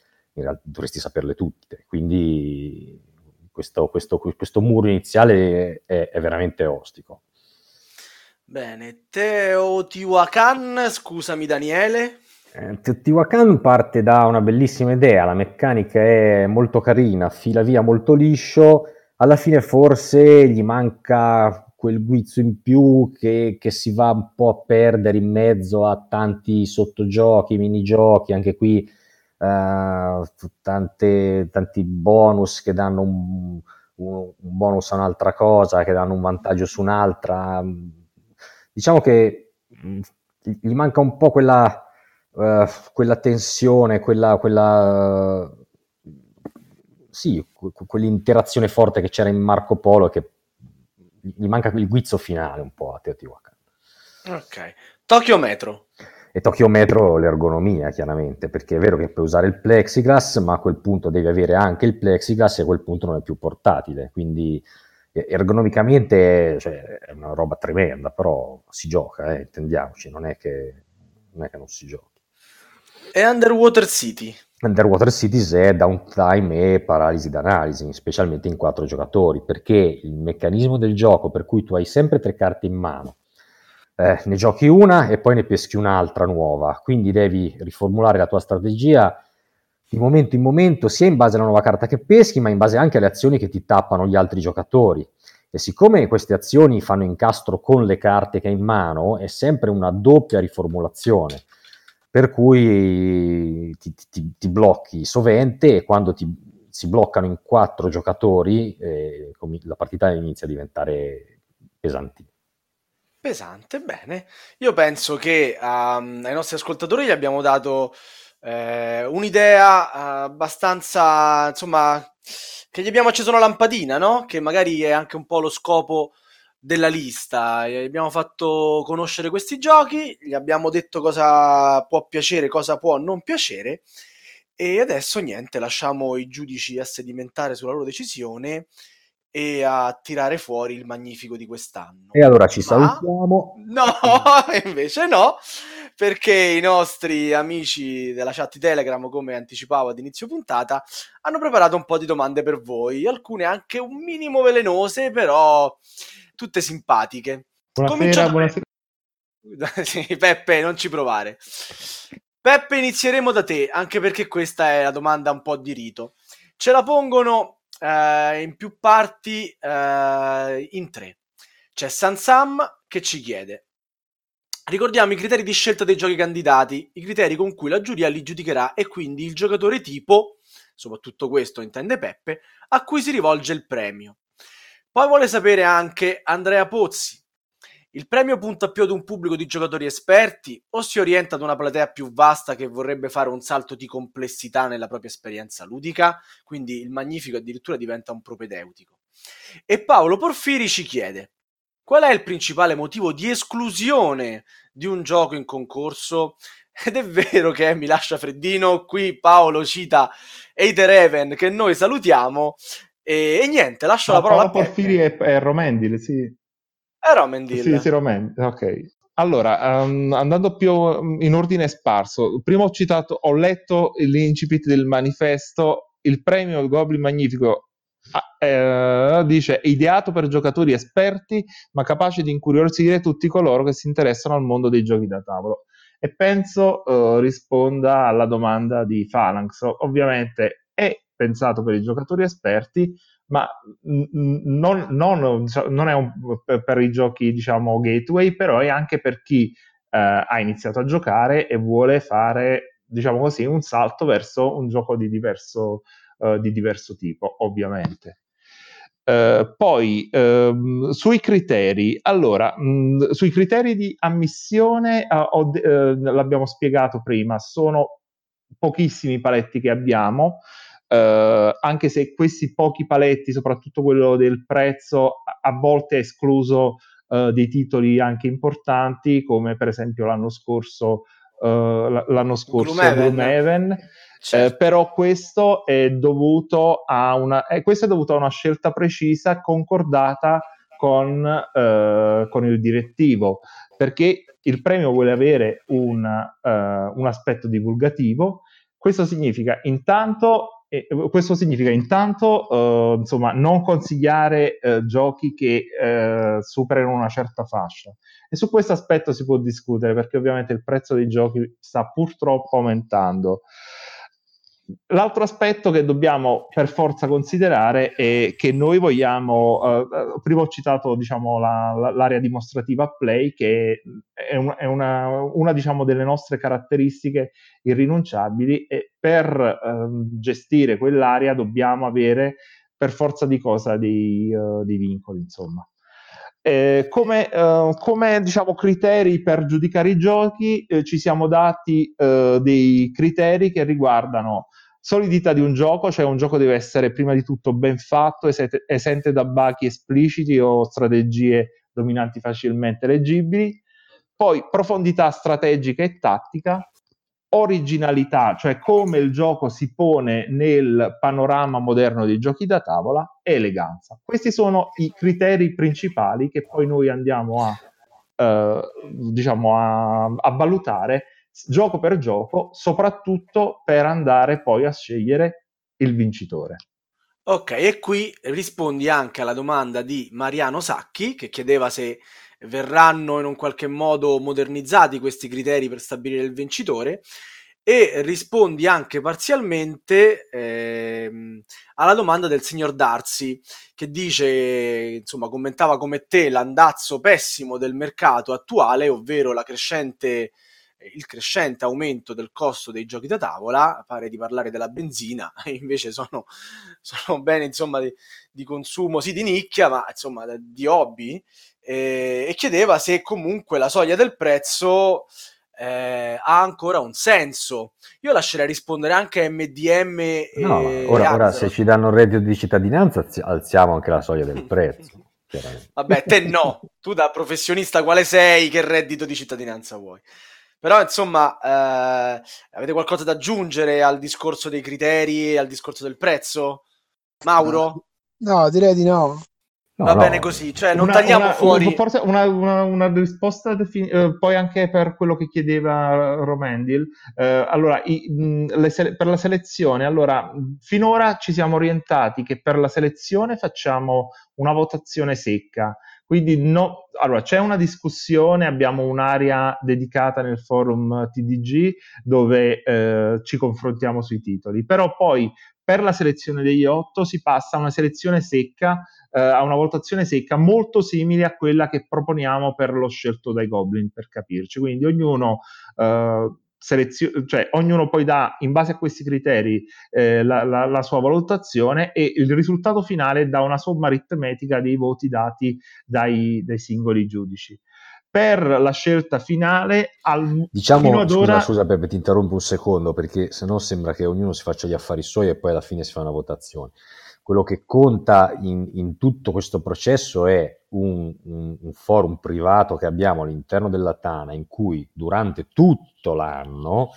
dovresti saperle tutte. Quindi questo muro iniziale è veramente ostico. Bene, Teotihuacan, scusami Daniele. Teotihuacan parte da una bellissima idea, la meccanica è molto carina, fila via molto liscio, alla fine forse gli manca quel guizzo in più che si va un po' a perdere in mezzo a tanti sottogiochi, minigiochi, anche qui tanti bonus che danno un bonus a un'altra cosa, che danno un vantaggio su un'altra. Diciamo che gli manca un po' quella tensione, quell'interazione forte che c'era in Marco Polo, che gli manca il guizzo finale un po' a Teotihuacan. Ok, Tokyo Metro. E Tokyo Metro l'ergonomia, chiaramente, perché è vero che puoi usare il plexiglass, ma a quel punto devi avere anche il plexiglass e a quel punto non è più portatile, quindi ergonomicamente è una roba tremenda, però si gioca, intendiamoci, non è che non si giochi. E Underwater City? Underwater Cities è downtime e paralisi d'analisi, specialmente in 4 giocatori, perché il meccanismo del gioco per cui tu hai sempre 3 carte in mano, ne giochi una e poi ne peschi un'altra nuova, quindi devi riformulare la tua strategia di momento in momento, sia in base alla nuova carta che peschi, ma in base anche alle azioni che ti tappano gli altri giocatori. E siccome queste azioni fanno incastro con le carte che hai in mano, è sempre una doppia riformulazione, per cui ti blocchi sovente, e quando si bloccano in 4 giocatori la partita inizia a diventare pesante. Bene, io penso che ai nostri ascoltatori gli abbiamo dato un'idea abbastanza, insomma, che gli abbiamo acceso una lampadina, no? Che magari è anche un po' lo scopo della lista. Gli abbiamo fatto conoscere questi giochi, gli abbiamo detto cosa può piacere, cosa può non piacere, e adesso niente, lasciamo i giudici a sedimentare sulla loro decisione e a tirare fuori il magnifico di quest'anno. E allora ci salutiamo. No, invece no, perché i nostri amici della chat Telegram, come anticipavo ad inizio puntata, hanno preparato un po' di domande per voi, alcune anche un minimo velenose, però tutte simpatiche. Buonasera. Sì, Peppe, non ci provare. Peppe, inizieremo da te, anche perché questa è la domanda un po' di rito. Ce la pongono in più parti, in 3. C'è Sansam che ci chiede: ricordiamo i criteri di scelta dei giochi candidati, i criteri con cui la giuria li giudicherà e quindi il giocatore tipo, soprattutto questo intende Peppe, a cui si rivolge il premio. Poi vuole sapere anche Andrea Pozzi: il premio punta più ad un pubblico di giocatori esperti o si orienta ad una platea più vasta che vorrebbe fare un salto di complessità nella propria esperienza ludica? Quindi il magnifico addirittura diventa un propedeutico. E Paolo Porfiri ci chiede: qual è il principale motivo di esclusione di un gioco in concorso? Ed è vero che mi lascia freddino, qui Paolo cita Eiter Even, che noi salutiamo. E niente, lascio la parola a Peppe. Porfiri è Romendil, sì. È Romendil. Sì, Romendil, ok. Allora, andando più in ordine sparso, prima ho letto l'incipit del manifesto. Il premio del Goblin Magnifico dice: ideato per giocatori esperti, ma capace di incuriosire tutti coloro che si interessano al mondo dei giochi da tavolo. E penso risponda alla domanda di Phalanx. Ovviamente è pensato per i giocatori esperti, ma non è per i giochi, diciamo, gateway, però è anche per chi ha iniziato a giocare e vuole fare, diciamo così, un salto verso un gioco di diverso tipo, ovviamente. Poi sui criteri, allora sui criteri di ammissione l'abbiamo spiegato prima, sono pochissimi i paletti che abbiamo. Anche se questi pochi paletti, soprattutto quello del prezzo, a volte è escluso dei titoli anche importanti, come per esempio l'anno scorso Gloomhaven. Certo. Però questo è dovuto a una scelta precisa, concordata con il direttivo, perché il premio vuole avere un aspetto divulgativo. Questo significa intanto E questo significa intanto insomma non consigliare giochi che superano una certa fascia, e su questo aspetto si può discutere perché ovviamente il prezzo dei giochi sta purtroppo aumentando. L'altro aspetto che dobbiamo per forza considerare è che noi vogliamo prima ho citato diciamo l'area dimostrativa Play, che è una diciamo delle nostre caratteristiche irrinunciabili, e per gestire quell'area dobbiamo avere per forza di cosa dei vincoli, insomma. Come diciamo criteri per giudicare i giochi ci siamo dati dei criteri che riguardano solidità di un gioco, cioè un gioco deve essere prima di tutto ben fatto, esente da bachi espliciti o strategie dominanti facilmente leggibili, poi profondità strategica e tattica, originalità, cioè come il gioco si pone nel panorama moderno dei giochi da tavola, e eleganza. Questi sono i criteri principali che poi noi andiamo a valutare gioco per gioco, soprattutto per andare poi a scegliere il vincitore. Ok, e qui rispondi anche alla domanda di Mariano Sacchi, che chiedeva se verranno in un qualche modo modernizzati questi criteri per stabilire il vincitore, e rispondi anche parzialmente alla domanda del signor Darsi, che dice, insomma, commentava come te l'andazzo pessimo del mercato attuale, ovvero il crescente aumento del costo dei giochi da tavola. Pare di parlare della benzina, invece sono bene, insomma, di consumo, sì, di nicchia, ma insomma di hobby, e chiedeva se comunque la soglia del prezzo ha ancora un senso. Io lascerei rispondere anche a MDM. No, ora se ci danno il reddito di cittadinanza alziamo anche la soglia del prezzo. Vabbè, te no, tu da professionista quale sei che reddito di cittadinanza vuoi? Però insomma, avete qualcosa da aggiungere al discorso dei criteri e al discorso del prezzo? Mauro? No, direi di no. Va bene così, cioè non tagliamo fuori. Forse una risposta poi anche per quello che chiedeva Romendil. Allora, per la selezione, allora finora ci siamo orientati che per la selezione facciamo una votazione secca. Quindi no, allora c'è una discussione, abbiamo un'area dedicata nel forum TDG dove ci confrontiamo sui titoli, però poi per la selezione degli 8 si passa a una selezione secca, a una votazione secca molto simile a quella che proponiamo per lo scelto dai Goblin, per capirci. Quindi ognuno ognuno poi dà in base a questi criteri la sua valutazione, e il risultato finale dà una somma aritmetica dei voti dati dai singoli giudici. Per la scelta finale, fino ad ora... Scusa Peppe, ti interrompo un secondo, perché sennò sembra che ognuno si faccia gli affari suoi e poi alla fine si fa una votazione. Quello che conta in tutto questo processo è un forum privato che abbiamo all'interno della Tana, in cui durante tutto l'anno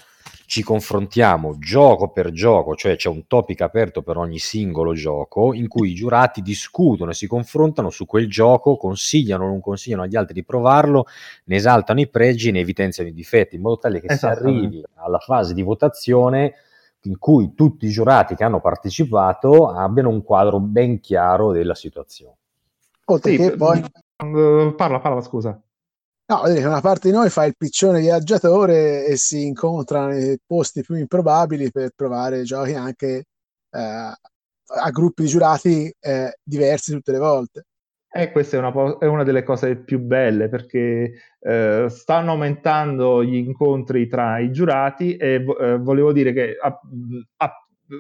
ci confrontiamo gioco per gioco, cioè c'è un topic aperto per ogni singolo gioco, in cui i giurati discutono e si confrontano su quel gioco, consigliano o non consigliano agli altri di provarlo, ne esaltano i pregi, ne evidenziano i difetti, in modo tale che si arrivi alla fase di votazione in cui tutti i giurati che hanno partecipato abbiano un quadro ben chiaro della situazione. Oltre che poi... Parla, scusa. No, una parte di noi fa il piccione viaggiatore e si incontra nei posti più improbabili per provare giochi anche a gruppi di giurati diversi tutte le volte. Questa è una delle cose più belle, perché stanno aumentando gli incontri tra i giurati, e volevo dire che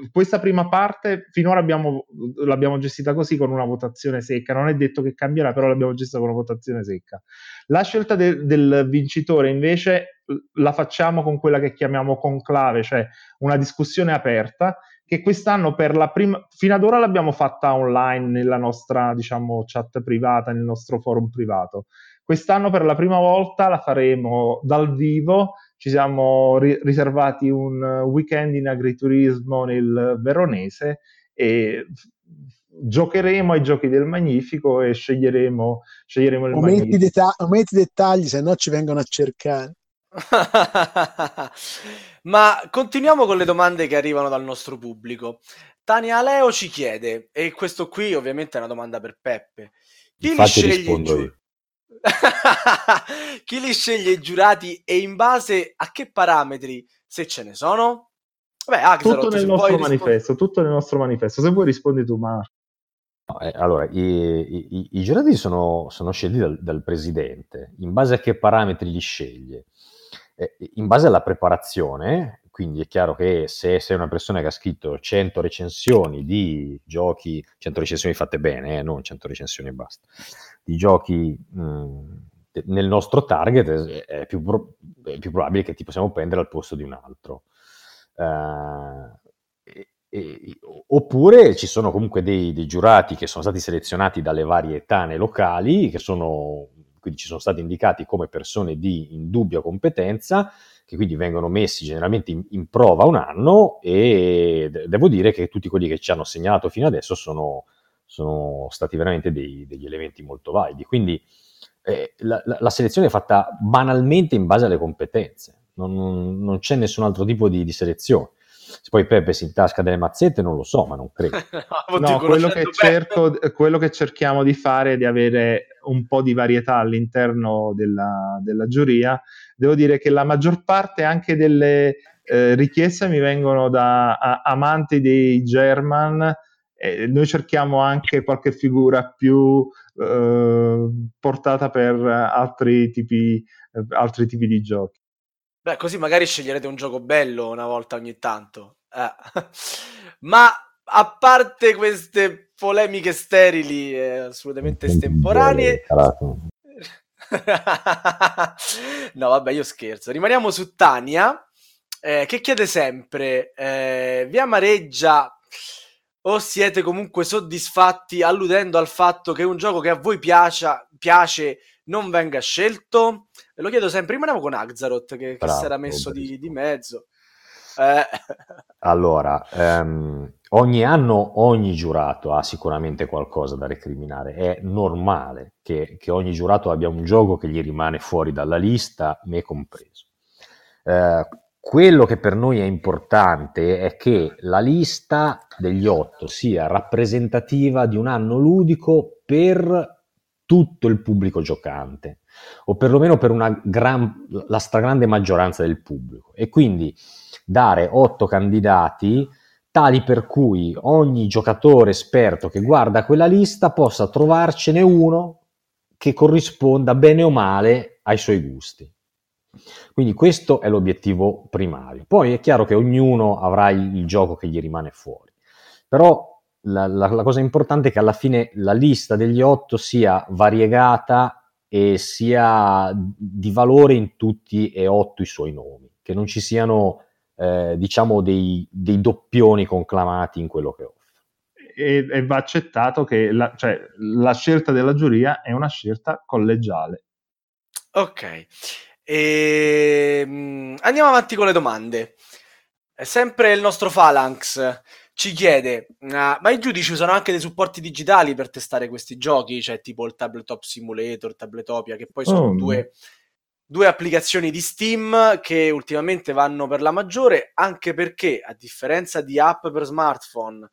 questa prima parte finora l'abbiamo gestita così, con una votazione secca. Non è detto che cambierà, però l'abbiamo gestita con una votazione secca. La scelta del vincitore invece la facciamo con quella che chiamiamo conclave, cioè una discussione aperta, che quest'anno per la prima, fino ad ora l'abbiamo fatta online nella nostra, diciamo, chat privata, nel nostro forum privato. Quest'anno per la prima volta la faremo dal vivo. Ci siamo riservati un weekend in agriturismo nel Veronese e giocheremo ai giochi del Magnifico e sceglieremo il Magnifico. Metti dettagli, se no ci vengono a cercare. Ma continuiamo con le domande che arrivano dal nostro pubblico. Tania Leo ci chiede, e questo qui ovviamente è una domanda per Peppe, chi li sceglie i giurati e in base a che parametri, se ce ne sono? Beh, Axelot, tutto nel nostro manifesto, tutto nel nostro manifesto. Se vuoi rispondi tu, Marco. No, allora, i giurati sono scelti dal presidente. In base a che parametri li sceglie? In base alla preparazione, quindi è chiaro che se sei una persona che ha scritto 100 recensioni di giochi, 100 recensioni fatte bene, non 100 recensioni e basta, di giochi nel nostro target è più probabile che ti possiamo prendere al posto di un altro. Oppure ci sono comunque dei giurati che sono stati selezionati dalle varie tane locali, che sono, quindi ci sono stati indicati come persone di indubbia competenza, che quindi vengono messi generalmente in prova un anno, e devo dire che tutti quelli che ci hanno segnalato fino adesso sono stati veramente degli elementi molto validi. Quindi la selezione è fatta banalmente in base alle competenze. Non c'è nessun altro tipo di selezione. Se poi Peppe si intasca delle mazzette non lo so, ma non credo. No, quello che cerchiamo di fare è di avere un po' di varietà all'interno della giuria. Devo dire che la maggior parte anche delle richieste mi vengono da amanti dei German. Noi cerchiamo anche qualche figura più portata per altri tipi di giochi. Beh, così magari sceglierete un gioco bello una volta ogni tanto. Ma a parte queste polemiche sterili, assolutamente estemporanee... No, vabbè, io scherzo. Rimaniamo su Tania, che chiede sempre, vi amareggia o siete comunque soddisfatti alludendo al fatto che un gioco che a voi piace non venga scelto? Lo chiedo sempre, rimaniamo con Azzaroth che si era messo di mezzo. Allora, ogni anno ogni giurato ha sicuramente qualcosa da recriminare. È normale che ogni giurato abbia un gioco che gli rimane fuori dalla lista, me compreso. Quello che per noi è importante è che la lista degli 8 sia rappresentativa di un anno ludico per tutto il pubblico giocante, o perlomeno per la stragrande maggioranza del pubblico, e quindi dare 8 candidati tali per cui ogni giocatore esperto che guarda quella lista possa trovarcene uno che corrisponda bene o male ai suoi gusti. Quindi questo è l'obiettivo primario. Poi è chiaro che ognuno avrà il gioco che gli rimane fuori, però la cosa importante è che alla fine la lista degli 8 sia variegata e sia di valore in tutti e 8 i suoi nomi, che non ci siano diciamo dei doppioni conclamati in quello che offre. E va accettato che la scelta della giuria è una scelta collegiale. Ok, andiamo avanti con le domande. È sempre il nostro Phalanx ci chiede, ma i giudici usano anche dei supporti digitali per testare questi giochi, cioè tipo il Tabletop Simulator, Tabletopia, che poi sono due applicazioni di Steam che ultimamente vanno per la maggiore, anche perché a differenza di app per smartphone,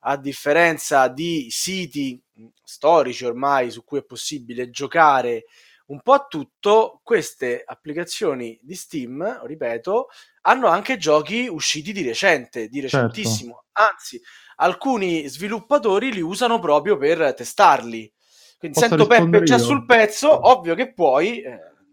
a differenza di siti storici ormai su cui è possibile giocare un po' a tutto, queste applicazioni di Steam, ripeto, hanno anche giochi usciti di recente, di recentissimo. Certo. Anzi, alcuni sviluppatori li usano proprio per testarli. Quindi sento Peppe già sul pezzo, ovvio che puoi.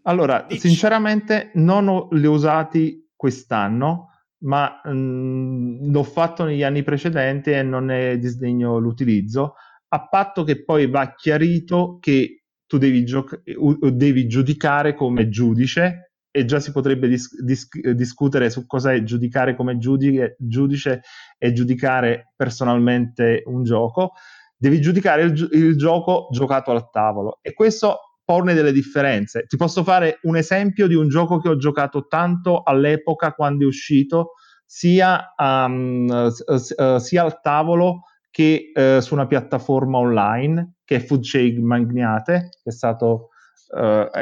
Allora, dici. Sinceramente non li ho usati quest'anno, ma l'ho fatto negli anni precedenti e non ne disdegno l'utilizzo, a patto che poi va chiarito che tu devi giudicare come giudice, e già si potrebbe discutere su cosa è giudicare come giudice e giudicare personalmente un gioco. Devi giudicare il gioco giocato al tavolo, e questo pone delle differenze. Ti posso fare un esempio di un gioco che ho giocato tanto all'epoca quando è uscito, sia al tavolo che su una piattaforma online, che è Food Shake Magnate, che è stato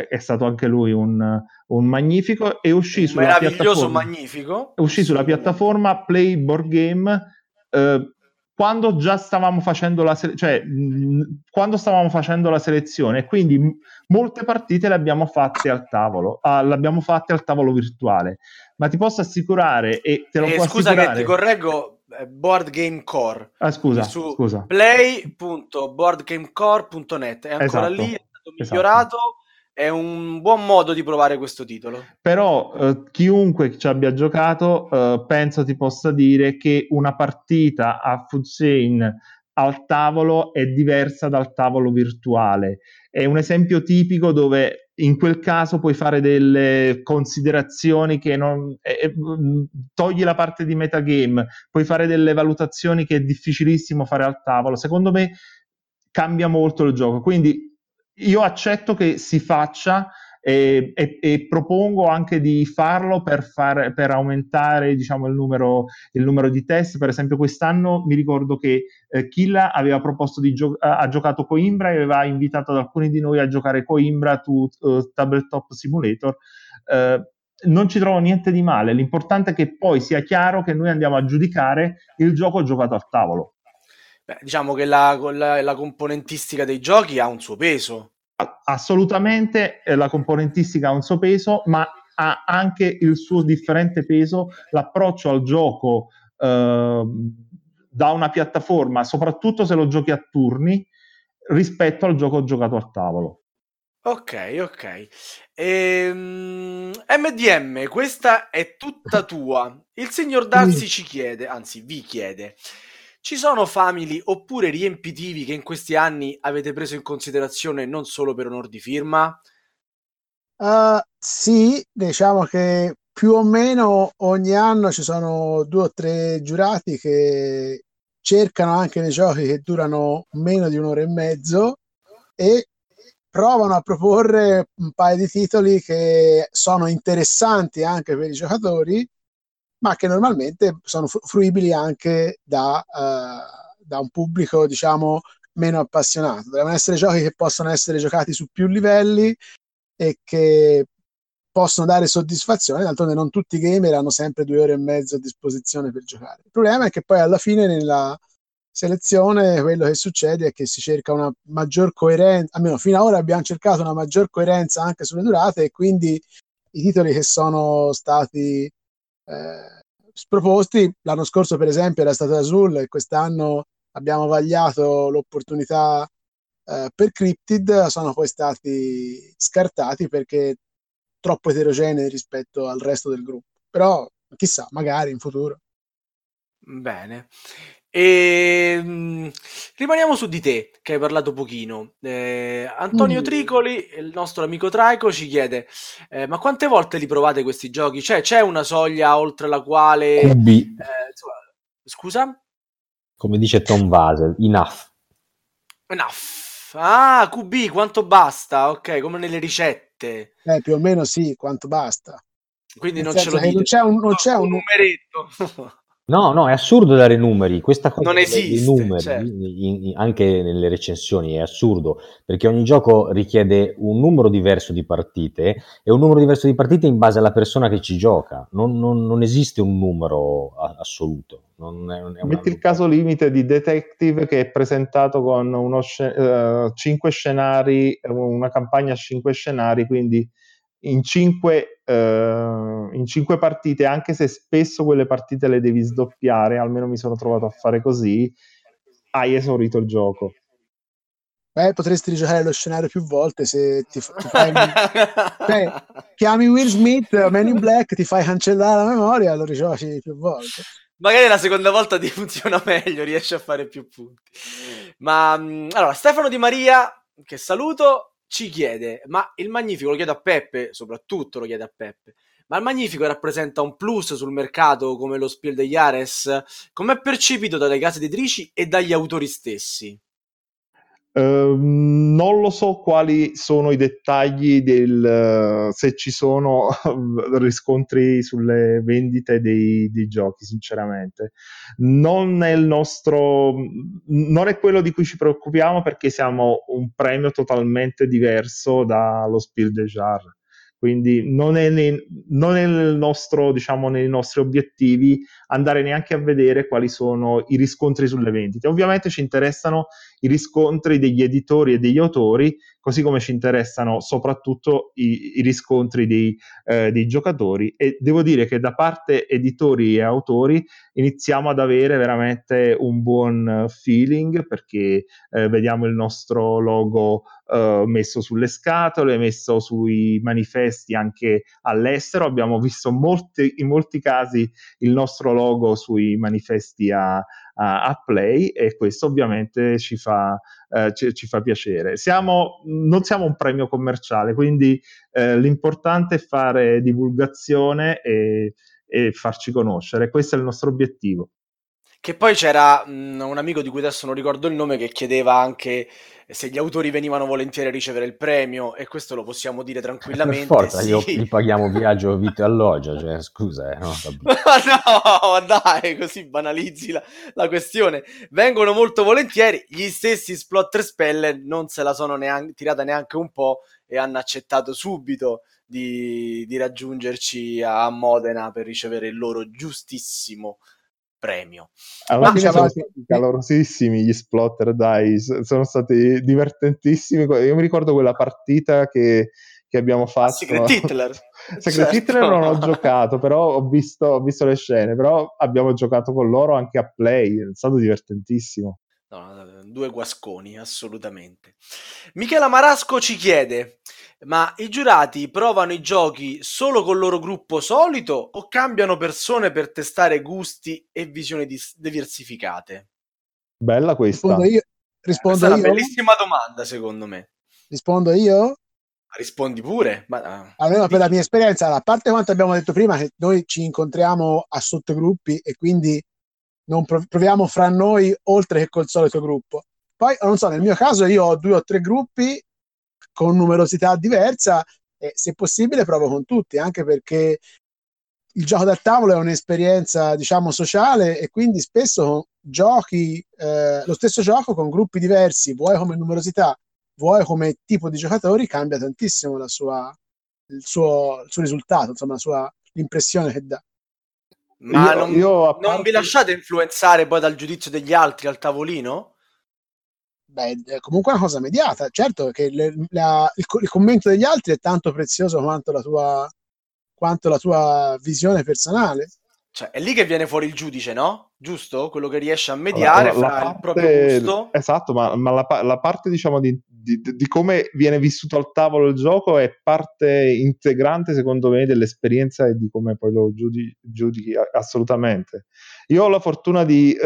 è stato anche lui un magnifico, e uscì sulla piattaforma, magnifico. Uscì sulla piattaforma Play Board Game quando già stavamo facendo quando stavamo facendo la selezione, quindi molte partite le abbiamo fatte al tavolo, virtuale, ma ti posso assicurare, e te lo può assicurare, scusa che ti correggo, Board Game Core. Scusa. play.boardgamecore.net è ancora esatto, lì, è stato migliorato, è un buon modo di provare questo titolo. Però chiunque ci abbia giocato penso ti possa dire che una partita a Food Chain al tavolo è diversa dal tavolo virtuale. È un esempio tipico dove in quel caso puoi fare delle considerazioni che non togli la parte di metagame, puoi fare delle valutazioni che è difficilissimo fare al tavolo. Secondo me cambia molto il gioco, quindi io accetto che si faccia e propongo anche di farlo per aumentare, diciamo, il numero di test. Per esempio quest'anno mi ricordo che Killa aveva proposto ha giocato Coimbra e aveva invitato alcuni di noi a giocare Coimbra Tabletop Simulator. Non ci trovo niente di male, l'importante è che poi sia chiaro che noi andiamo a giudicare il gioco giocato al tavolo. Beh, diciamo che la componentistica dei giochi ha un suo peso. Assolutamente, la componentistica ha un suo peso, ma ha anche il suo differente peso l'approccio al gioco da una piattaforma, soprattutto se lo giochi a turni, rispetto al gioco giocato al tavolo. Ok. MDM, questa è tutta tua. Il signor Darsi vi chiede: ci sono family oppure riempitivi che in questi anni avete preso in considerazione non solo per onor di firma? Sì, diciamo che più o meno ogni anno ci sono 2 o 3 giurati che cercano anche nei giochi che durano meno di 1 ora e mezzo e provano a proporre un paio di titoli che sono interessanti anche per i giocatori, ma che normalmente sono fruibili anche da un pubblico, diciamo, meno appassionato. Devono essere giochi che possono essere giocati su più livelli e che possono dare soddisfazione, d'altronde non tutti i gamer hanno sempre 2 ore e mezzo a disposizione per giocare. Il problema è che poi alla fine nella selezione quello che succede è che si cerca una maggior coerenza, almeno fino ad ora abbiamo cercato una maggior coerenza anche sulle durate, e quindi i titoli che sono stati proposti l'anno scorso, per esempio, era Stato Azul, e quest'anno abbiamo vagliato l'opportunità per Cryptid, sono poi stati scartati perché troppo eterogenei rispetto al resto del gruppo. Però chissà, magari in futuro. Bene. Rimaniamo su di te, che hai parlato pochino. Antonio Tricoli, il nostro amico Traico, ci chiede: ma quante volte li provate questi giochi? Cioè, c'è una soglia oltre la quale scusa? Come dice Tom Vasel, enough. Ah, QB, quanto basta? Ok, come nelle ricette. Più o meno sì, quanto basta. Quindi non ce lo dite. Non c'è un numeretto. No, è assurdo dare numeri, questa cosa non esiste, numeri, certo. Anche nelle recensioni è assurdo, perché ogni gioco richiede un numero diverso di partite e un numero diverso di partite in base alla persona che ci gioca, non esiste un numero assoluto. Metti il caso limite di Detective, che è presentato con 5 scenari, una campagna a 5 scenari, quindi in cinque partite, anche se spesso quelle partite le devi sdoppiare, almeno mi sono trovato a fare così, hai esaurito il gioco. Potresti rigiocare lo scenario più volte se ti fai chiami Will Smith, Man in Black, ti fai cancellare la memoria, lo rigiochi più volte. Magari la seconda volta ti funziona meglio, riesci a fare più punti. Ma allora, Stefano Di Maria, che saluto, ci chiede: ma il Magnifico, lo chiede a Peppe, ma il Magnifico rappresenta un plus sul mercato come lo Spiel degli Jahres? Com'è percepito dalle case editrici e dagli autori stessi? Non lo so quali sono i dettagli del se ci sono riscontri sulle vendite dei giochi, sinceramente non è il nostro, non è quello di cui ci preoccupiamo, perché siamo un premio totalmente diverso dallo Spiel des Jahres, quindi non è nel nostro, diciamo, nei nostri obiettivi andare neanche a vedere quali sono i riscontri sulle vendite. Ovviamente ci interessano i riscontri degli editori e degli autori, così come ci interessano soprattutto i riscontri dei giocatori, e devo dire che da parte editori e autori iniziamo ad avere veramente un buon feeling, perché vediamo il nostro logo messo sulle scatole, messo sui manifesti anche all'estero. Abbiamo visto in molti casi il nostro logo sui manifesti a Play, e questo ovviamente ci fa piacere. Non siamo un premio commerciale, quindi l'importante è fare divulgazione e farci conoscere, questo è il nostro obiettivo. Che poi c'era un amico di cui adesso non ricordo il nome che chiedeva anche se gli autori venivano volentieri a ricevere il premio, e questo lo possiamo dire tranquillamente. Per forza, sì. Gli paghiamo viaggio, vitto e alloggio, cioè, scusa. No, no, dai, così banalizzi la questione. Vengono molto volentieri, gli stessi Splotter Spelle non se la sono tirata neanche un po' e hanno accettato subito di raggiungerci a Modena per ricevere il loro giustissimo premio. Alla fine sono stati calorosissimi gli Splotter, dai, sono stati divertentissimi. Io mi ricordo quella partita che abbiamo fatto. Secret Hitler. Secret Hitler non ho giocato, però ho visto le scene, però abbiamo giocato con loro anche a Play, è stato divertentissimo. No, due guasconi, assolutamente. Michela Marasco ci chiede: ma i giurati provano i giochi solo col loro gruppo solito o cambiano persone per testare gusti e visioni diversificate? Bella questa. Rispondo io? È una bellissima domanda, secondo me. Rispondo io? Rispondi pure. Ma allora, per la mia esperienza, a parte quanto abbiamo detto prima, che noi ci incontriamo a sottogruppi e quindi non proviamo fra noi oltre che col solito gruppo. Poi non so, nel mio caso io ho 2 o 3 gruppi con numerosità diversa e se possibile provo con tutti, anche perché il gioco da tavolo è un'esperienza, diciamo, sociale, e quindi spesso giochi lo stesso gioco con gruppi diversi, vuoi come numerosità, vuoi come tipo di giocatori, cambia tantissimo il suo risultato, insomma l'impressione che dà. Ma non vi lasciate influenzare poi dal giudizio degli altri al tavolino? Beh, comunque è una cosa mediata, certo che il commento degli altri è tanto prezioso quanto la tua visione personale. Cioè, è lì che viene fuori il giudice, no? Giusto? Quello che riesce a mediare fra il proprio gusto. Esatto, ma la parte, diciamo, di come viene vissuto al tavolo il gioco è parte integrante, secondo me, dell'esperienza e di come poi lo giudichi assolutamente. Io ho la fortuna di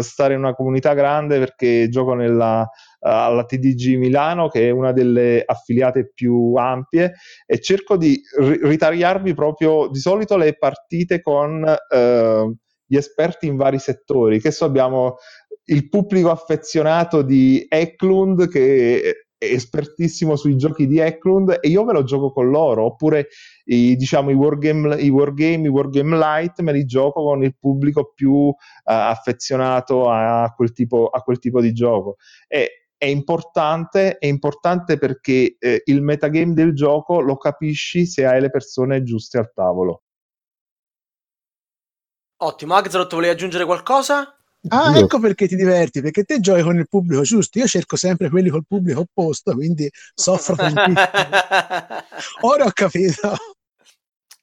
stare in una comunità grande, perché gioco alla TDG Milano, che è una delle affiliate più ampie, e cerco di ritagliarmi proprio di solito le partite con gli esperti in vari settori. Che so, abbiamo il pubblico affezionato di Eklund, che è espertissimo sui giochi di Eklund, e io me lo gioco con loro, oppure i wargame light me li gioco con il pubblico più affezionato a quel tipo di gioco. È importante perché il metagame del gioco lo capisci se hai le persone giuste al tavolo. Ottimo. Azzaroth, volevi aggiungere qualcosa? Ah, ecco perché ti diverti, perché te giochi con il pubblico giusto. Io cerco sempre quelli col pubblico opposto, quindi soffro tantissimo. Ora ho capito.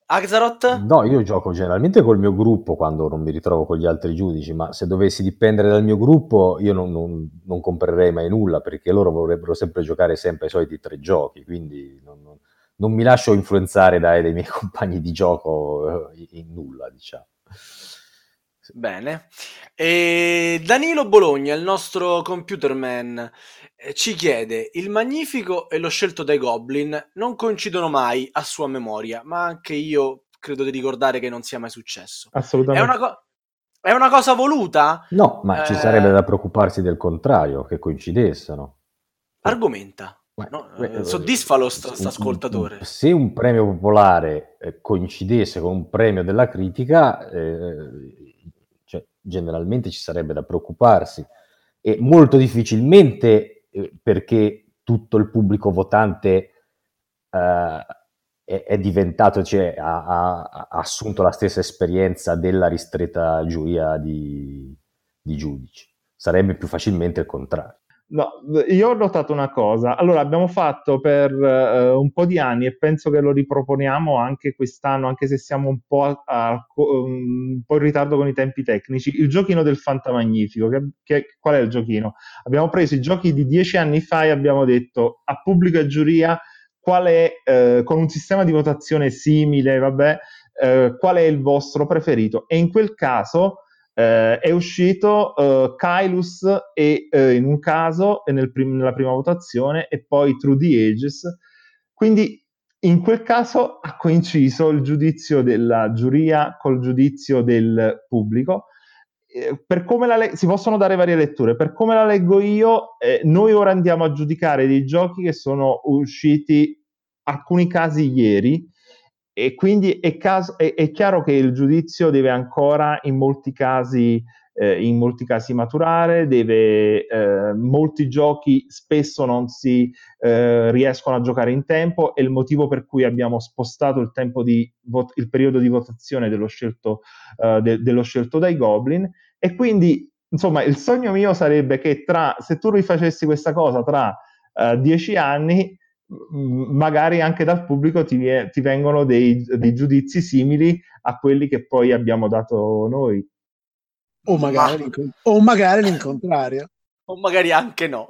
Azzaroth? No, io gioco generalmente col mio gruppo quando non mi ritrovo con gli altri giudici, ma se dovessi dipendere dal mio gruppo io non comprerei mai nulla, perché loro vorrebbero sempre giocare sempre i soliti 3 giochi, quindi non mi lascio influenzare dai miei compagni di gioco in nulla, diciamo. Bene. E Danilo Bologna, il nostro computerman, ci chiede: il Magnifico e lo Scelto dai Goblin non coincidono mai a sua memoria, ma anche io credo di ricordare che non sia mai successo. Assolutamente. È una cosa voluta? No, ma ci sarebbe da preoccuparsi del contrario, che coincidessero. argomenta. Soddisfa lo ascoltatore. Se un premio popolare coincidesse con un premio della critica, cioè, generalmente ci sarebbe da preoccuparsi, e molto difficilmente, perché tutto il pubblico votante è diventato, cioè, ha assunto la stessa esperienza della ristretta giuria di giudici. Sarebbe più facilmente il contrario. No, io ho notato una cosa. Allora, abbiamo fatto per un po' di anni, e penso che lo riproponiamo anche quest'anno, anche se siamo un po' in ritardo con i tempi tecnici, il giochino del Fantamagnifico. Qual è il giochino? Abbiamo preso i giochi di 10 anni fa e abbiamo detto a pubblico e giuria qual è, con un sistema di votazione simile, qual è il vostro preferito? E in quel caso è uscito Kylus e in un caso nella prima votazione, e poi Through the Ages. Quindi in quel caso ha coinciso il giudizio della giuria col giudizio del pubblico. Per come si possono dare varie letture. Per come la leggo io, noi ora andiamo a giudicare dei giochi che sono usciti, alcuni casi ieri, e quindi è chiaro che il giudizio deve ancora in molti casi maturare, molti giochi spesso non si riescono a giocare in tempo, è il motivo per cui abbiamo spostato il tempo il periodo di votazione dello scelto dai Goblin. E quindi, insomma, il sogno mio sarebbe che se tu rifacessi questa cosa tra 10 anni, magari anche dal pubblico ti vengono dei giudizi simili a quelli che poi abbiamo dato noi, o magari l'incontrario, o magari anche no.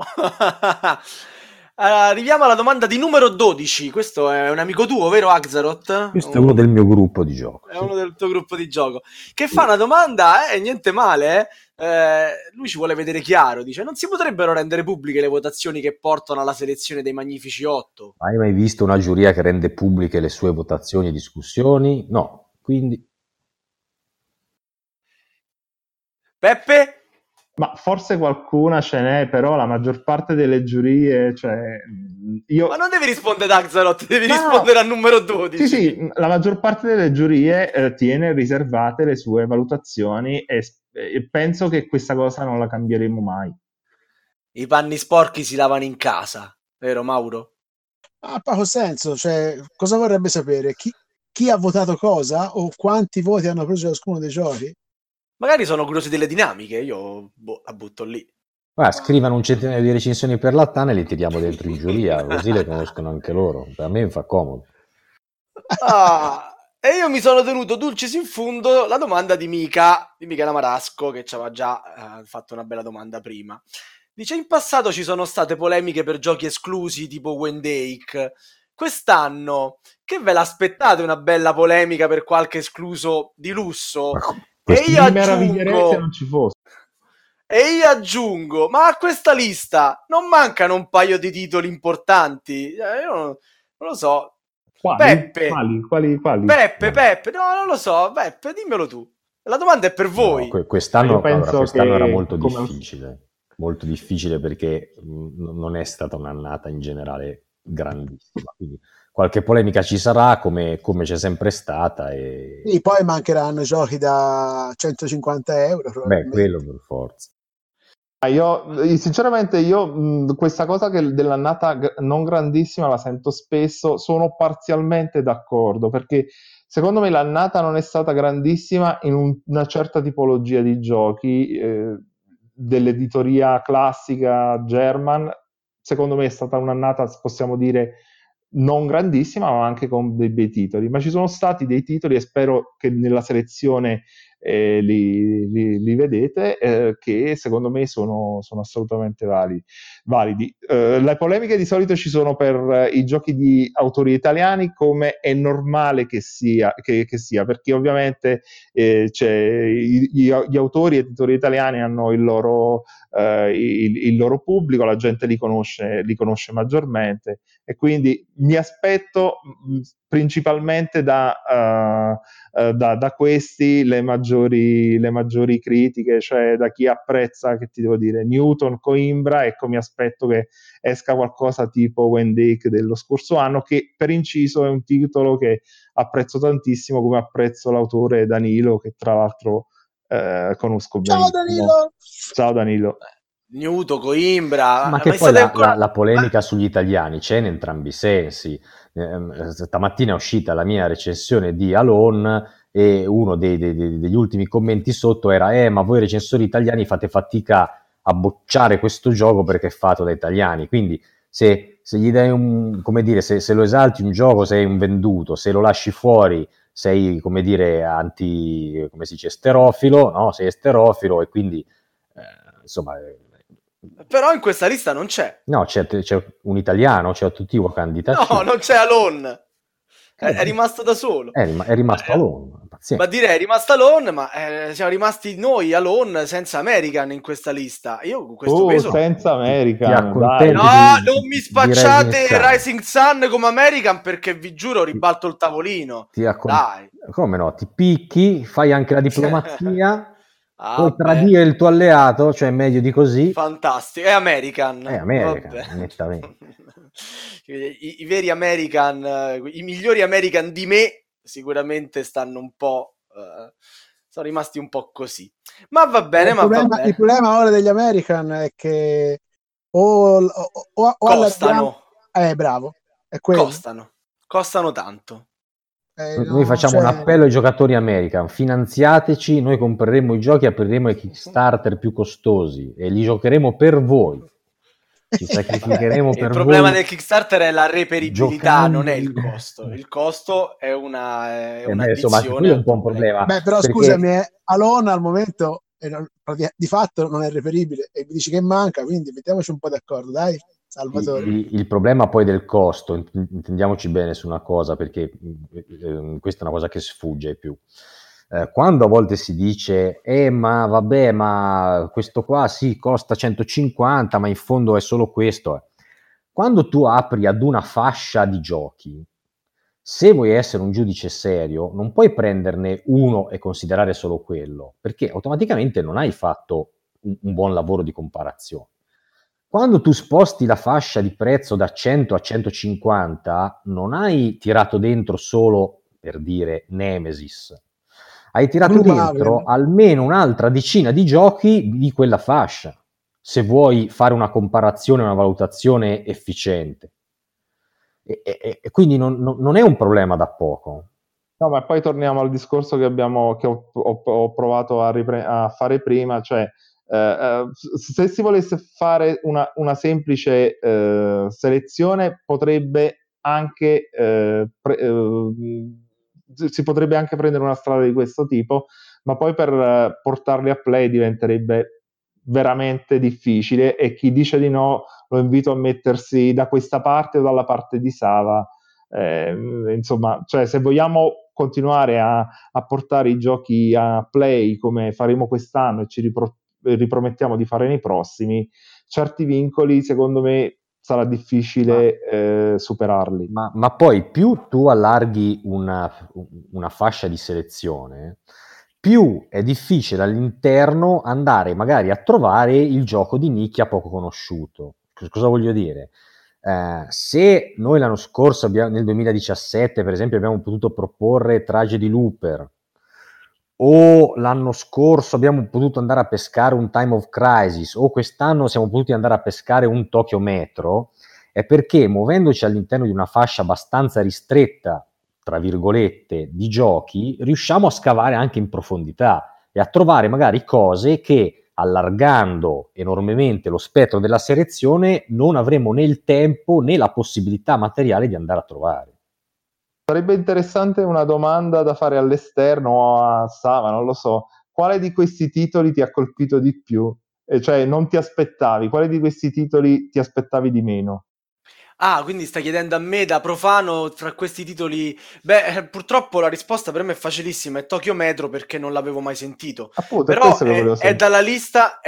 Arriviamo alla domanda di numero 12. Questo è un amico tuo, vero Azzaroth? Questo è uno del mio gruppo di gioco. È uno del tuo gruppo di gioco che fa una domanda, niente male. Lui ci vuole vedere chiaro, dice: non si potrebbero rendere pubbliche le votazioni che portano alla selezione dei Magnifici 8? Hai mai visto una giuria che rende pubbliche le sue votazioni e discussioni? No, quindi Peppe? Ma forse qualcuna ce n'è, però la maggior parte delle giurie, Ma non devi rispondere ad Axelot, devi rispondere al numero 12. Sì, la maggior parte delle giurie tiene riservate le sue valutazioni, e penso che questa cosa non la cambieremo mai. I panni sporchi si lavano in casa, vero Mauro? Ha poco senso, cosa vorrebbe sapere? Chi ha votato cosa, o quanti voti hanno preso ciascuno dei giochi? Magari sono curiosi delle dinamiche, io la butto lì. Scrivano un centinaio di recensioni per la Tana e le tiriamo dentro in giuria, così le conoscono anche loro. Per me fa comodo. E io mi sono tenuto dulcis in fundo la domanda di Mica, di Michela Marasco, che ci aveva già fatto una bella domanda prima. Dice: in passato ci sono state polemiche per giochi esclusi tipo Wendake. Quest'anno, che ve l'aspettate una bella polemica per qualche escluso di lusso? E io aggiungo, se non ci fosse. E io aggiungo, ma a questa lista non mancano un paio di titoli importanti? Io non lo so. Quali? Peppe, no, non lo so. Peppe, dimmelo tu. La domanda è per voi. No, quest'anno era molto difficile. Molto difficile, perché non è stata un'annata in generale grandissima. Quindi qualche polemica ci sarà, come c'è sempre stata. E poi mancheranno giochi da €150. Quello per forza. Io sinceramente questa cosa dell'annata non grandissima la sento spesso. Sono parzialmente d'accordo, perché secondo me l'annata non è stata grandissima in una certa tipologia di giochi, dell'editoria classica German. Secondo me è stata un'annata, possiamo dire, non grandissima, ma anche con dei bei titoli. Ma ci sono stati dei titoli, e spero che nella selezione li vedete, che secondo me sono assolutamente validi. Le polemiche di solito ci sono per i giochi di autori italiani, come è normale che sia, perché ovviamente gli autori e editori italiani hanno il loro pubblico, la gente li conosce maggiormente, e quindi mi aspetto principalmente da questi le maggiori critiche, da chi apprezza, che ti devo dire, Newton, Coimbra. Ecco, mi aspetto che esca qualcosa tipo Wendake dello scorso anno, che per inciso è un titolo che apprezzo tantissimo, come apprezzo l'autore Danilo, che tra l'altro conosco bene. Ciao Danilo. Newton, Coimbra, ma che poi la polemica sugli italiani c'è in entrambi i sensi. Stamattina è uscita la mia recensione di Alone e uno degli ultimi commenti sotto era ma voi recensori italiani fate fatica a bocciare questo gioco perché è fatto da italiani, quindi se gli dai se lo esalti un gioco sei un venduto, se lo lasci fuori sei esterofilo, no? Sei esterofilo e quindi insomma. Però in questa lista non c'è. No, c'è un italiano, c'è tutti i candidati. No, non c'è Alone. È rimasto da solo. È rimasto Alone. Pazienza. Ma direi è rimasto Alone, ma siamo rimasti noi Alone senza American in questa lista. Io con questo peso senza American. Dai. No, non mi spacciate Rising Sun come American perché vi giuro ribalto il tavolino. Dai. Come no? Ti picchi, fai anche la diplomazia. Puoi tradire il tuo alleato, cioè meglio di così. Fantastico, è American. È American, nettamente. I veri American, i migliori American di me sicuramente stanno un po'... sono rimasti un po' così. Ma va bene, Il problema ora degli American è che... O costano. Bravo. È quello. Costano tanto. Noi facciamo un appello ai giocatori American: finanziateci, noi compreremo i giochi, apriremo i Kickstarter più costosi e li giocheremo per voi, ci sacrificheremo per voi. Il problema del Kickstarter è la reperibilità, non è il costo. Il costo è una ambizione, è un po' un problema. Beh, però perché... scusami, Alone al momento di fatto non è reperibile e mi dici che manca, quindi mettiamoci un po' d'accordo, dai Salvatore. Il problema poi del costo, intendiamoci bene su una cosa, perché questa è una cosa che sfugge ai più. Quando a volte si dice questo qua sì costa 150, ma in fondo è solo questo. Quando tu apri ad una fascia di giochi, se vuoi essere un giudice serio, non puoi prenderne uno e considerare solo quello, perché automaticamente non hai fatto un buon lavoro di comparazione. Quando tu sposti la fascia di prezzo da 100 a 150, non hai tirato dentro solo, per dire, Nemesis. Hai tirato dentro almeno un'altra decina di giochi di quella fascia, se vuoi fare una comparazione, una valutazione efficiente. E quindi non è un problema da poco. No, ma poi torniamo al discorso che ho provato a fare prima, cioè... se si volesse fare una semplice selezione, si potrebbe anche prendere una strada di questo tipo, ma poi per portarli a Play diventerebbe veramente difficile, e chi dice di no lo invito a mettersi da questa parte o dalla parte di Sava. Insomma, cioè, se vogliamo continuare a portare i giochi a Play come faremo quest'anno e ci ripromettiamo di fare nei prossimi, certi vincoli secondo me sarà difficile superarli, ma poi più tu allarghi una fascia di selezione, più è difficile all'interno andare magari a trovare il gioco di nicchia poco conosciuto. Cosa voglio dire? Se noi l'anno scorso nel 2017 per esempio abbiamo potuto proporre Tragedy Looper, o l'anno scorso abbiamo potuto andare a pescare un Time of Crisis, o quest'anno siamo potuti andare a pescare un Tokyo Metro, è perché muovendoci all'interno di una fascia abbastanza ristretta, tra virgolette, di giochi, riusciamo a scavare anche in profondità e a trovare magari cose che, allargando enormemente lo spettro della selezione, non avremo né il tempo né la possibilità materiale di andare a trovare. Sarebbe interessante una domanda da fare all'esterno a Sava, non lo so. Quale di questi titoli ti ha colpito di più? Cioè, non ti aspettavi. Quale di questi titoli ti aspettavi di meno? Ah, quindi stai chiedendo a me da profano tra questi titoli? Beh, purtroppo la risposta per me è facilissima, è Tokyo Metro, perché non l'avevo mai sentito. Appunto, però è dalla lista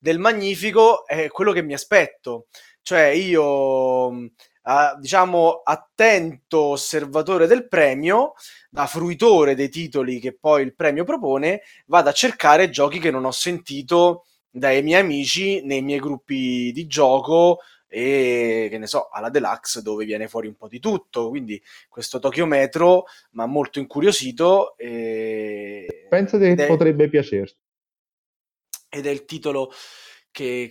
del Magnifico, è quello che mi aspetto. Cioè, io... diciamo attento osservatore del premio, da fruitore dei titoli che poi il premio propone, vado a cercare giochi che non ho sentito dai miei amici nei miei gruppi di gioco e, che ne so, alla Deluxe, dove viene fuori un po' di tutto. Quindi questo Tokyo Metro mi ha molto incuriosito e... penso che potrebbe piacerti. Ed è il titolo che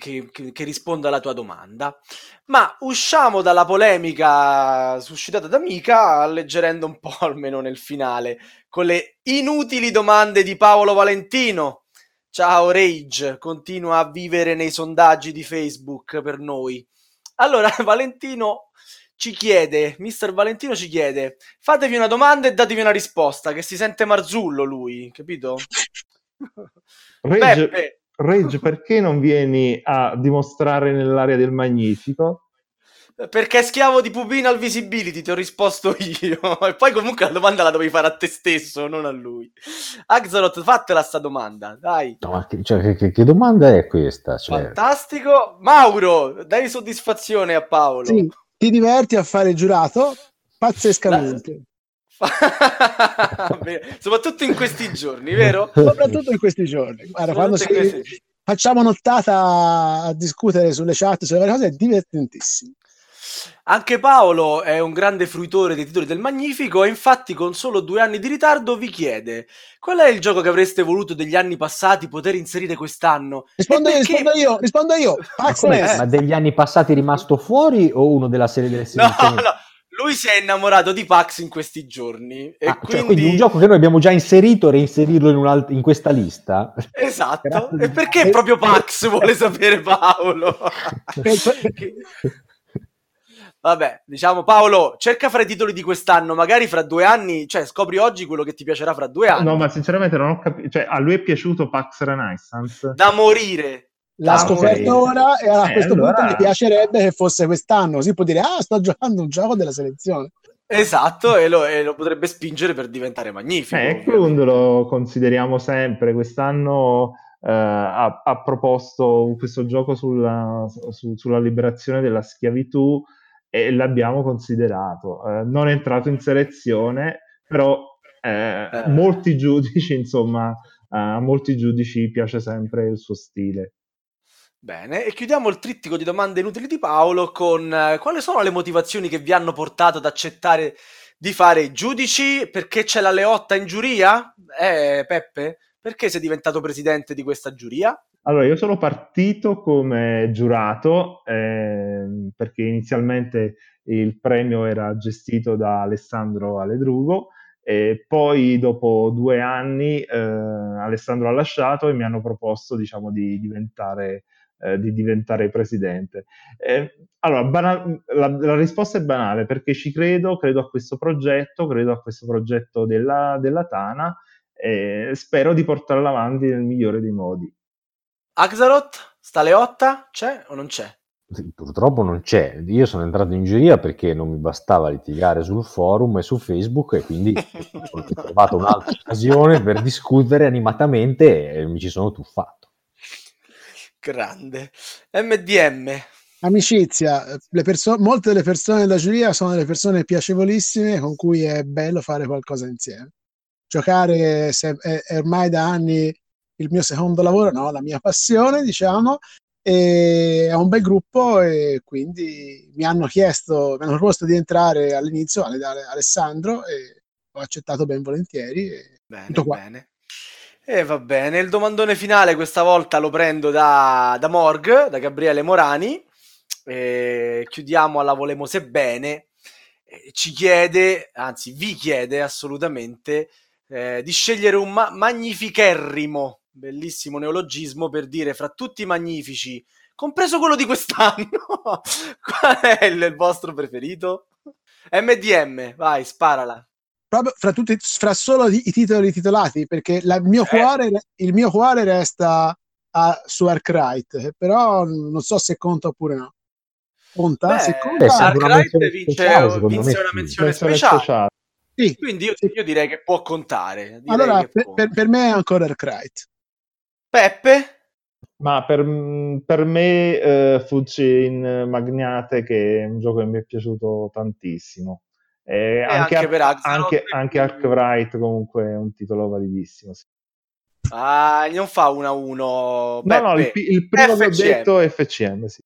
risponda alla tua domanda. Ma usciamo dalla polemica suscitata da Mika, alleggerendo un po' almeno nel finale, con le inutili domande di Paolo Valentino. Ciao Rage, continua a vivere nei sondaggi di Facebook per noi. Allora, Valentino ci chiede, Mister Valentino ci chiede, fatevi una domanda e datevi una risposta, che si sente Marzullo lui, capito? Rage. Rage, perché non vieni a dimostrare nell'area del Magnifico? Perché è schiavo di Pupino al Visibility, ti ho risposto io. E poi comunque la domanda la dovevi fare a te stesso, non a lui. Axelot, fatela sta domanda, dai. No, ma che domanda è questa? Cioè... fantastico. Mauro, dai soddisfazione a Paolo. Sì, ti diverti a fare giurato? Pazzescamente. Dai. Soprattutto in questi giorni, vero? Soprattutto in questi giorni. Guarda, quando facciamo nottata a discutere sulle chat, sulle varie cose, è divertentissimo. Anche Paolo è un grande fruitore dei titoli del Magnifico e infatti con solo 2 anni di ritardo vi chiede: qual è il gioco che avreste voluto degli anni passati poter inserire quest'anno? Rispondo io. Ma degli anni passati è rimasto fuori o uno della serie delle selezioni? No. Lui si è innamorato di Pax in questi giorni. E quindi un gioco che noi abbiamo già inserito, reinserirlo in questa lista. Esatto. E perché proprio Pax vuole sapere Paolo? Vabbè, diciamo, Paolo, cerca fra i titoli di quest'anno, magari fra 2 anni, cioè scopri oggi quello che ti piacerà fra 2 anni. No, ma sinceramente non ho capito. Cioè, a lui è piaciuto Pax Renaissance? Da morire. L'ha scoperto ora e a questo punto mi piacerebbe che fosse quest'anno, così può dire: ah, sto giocando un gioco della selezione. Esatto, e lo potrebbe spingere per diventare Magnifico. Quindi lo consideriamo sempre. Quest'anno ha proposto questo gioco sulla liberazione della schiavitù e l'abbiamo considerato. Non è entrato in selezione, però a molti giudici piace sempre il suo stile. Bene, e chiudiamo il trittico di domande inutili di Paolo con quali sono le motivazioni che vi hanno portato ad accettare di fare giudici? Perché c'è la Leotta in giuria? Peppe, perché sei diventato presidente di questa giuria? Allora, io sono partito come giurato perché inizialmente il premio era gestito da Alessandro Aledrugo e poi dopo 2 anni Alessandro ha lasciato e mi hanno proposto, diciamo, di diventare presidente. Allora, la risposta è banale, perché ci credo a questo progetto, della Tana e spero di portarlo avanti nel migliore dei modi. Axaroth, sta Leotta, c'è o non c'è? Sì, purtroppo non c'è. Io sono entrato in giuria perché non mi bastava litigare sul forum e su Facebook e quindi ho trovato un'altra occasione per discutere animatamente e mi ci sono tuffato. Grande. MDM. Amicizia. Molte delle persone della giuria sono delle persone piacevolissime con cui è bello fare qualcosa insieme. Giocare è ormai da anni il mio secondo lavoro, no, la mia passione, diciamo, e è un bel gruppo e quindi mi hanno proposto di entrare all'inizio, Alessandro, e ho accettato ben volentieri. E bene, tutto qua. Bene. E va bene, il domandone finale questa volta lo prendo da Morg, da Gabriele Morani, chiudiamo alla Volemo Sebbene, ci chiede, anzi vi chiede assolutamente, di scegliere un magnificherrimo, bellissimo neologismo per dire fra tutti i magnifici, compreso quello di quest'anno, qual è il vostro preferito? MDM, vai, sparala. Proprio fra solo i titoli titolati, perché il mio cuore resta su Arkwright, però non so se conta oppure no. Conta? Se conta, Arkwright vince una menzione speciale. Sì. Quindi io direi che può contare. Allora, che per me è ancora Arkwright. Peppe? Ma per me Fucci in Magnate, che è un gioco che mi è piaciuto tantissimo. Anche Arkwright comunque è un titolo validissimo, sì. Ah, non fa 1-1. No, il primo che ho detto è FCM, sì.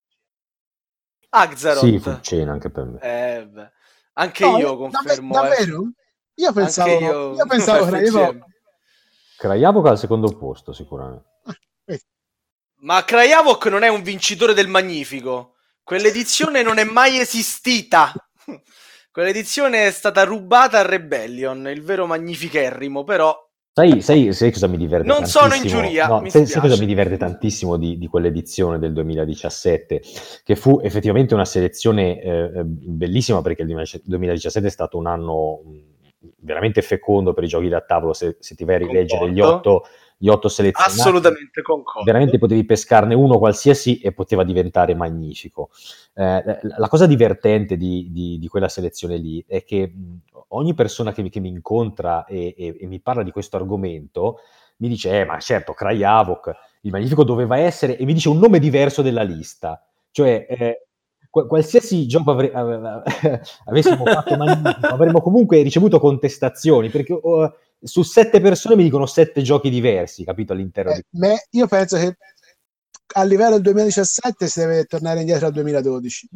Azzaroth. Sì, Fuccena anche per me. Anche no, io confermo. Davvero? Io pensavo Krajavok al secondo posto, sicuramente. Ma Krajavok non è un vincitore del Magnifico. Quell'edizione non è mai esistita. Quell'edizione è stata rubata a Rebellion, il vero magnificherrimo, però... Sai cosa mi diverte non tantissimo? Non sono in giuria, no, mi sai cosa mi diverte tantissimo di quell'edizione del 2017? Che fu effettivamente una selezione bellissima, perché il 2017 è stato un anno veramente fecondo per i giochi da tavolo, se ti vai a rileggere gli otto selezionati, assolutamente concordo, veramente potevi pescarne uno qualsiasi e poteva diventare magnifico. La cosa divertente di quella selezione lì è che ogni persona che mi incontra e mi parla di questo argomento mi dice ma certo, Krajavok, il magnifico doveva essere, e mi dice un nome diverso della lista, cioè qualsiasi gioco avessimo fatto magnifico, avremmo comunque ricevuto contestazioni, perché su 7 persone mi dicono 7 giochi diversi, capito? All'interno io penso che a livello del 2017 si deve tornare indietro al 2012,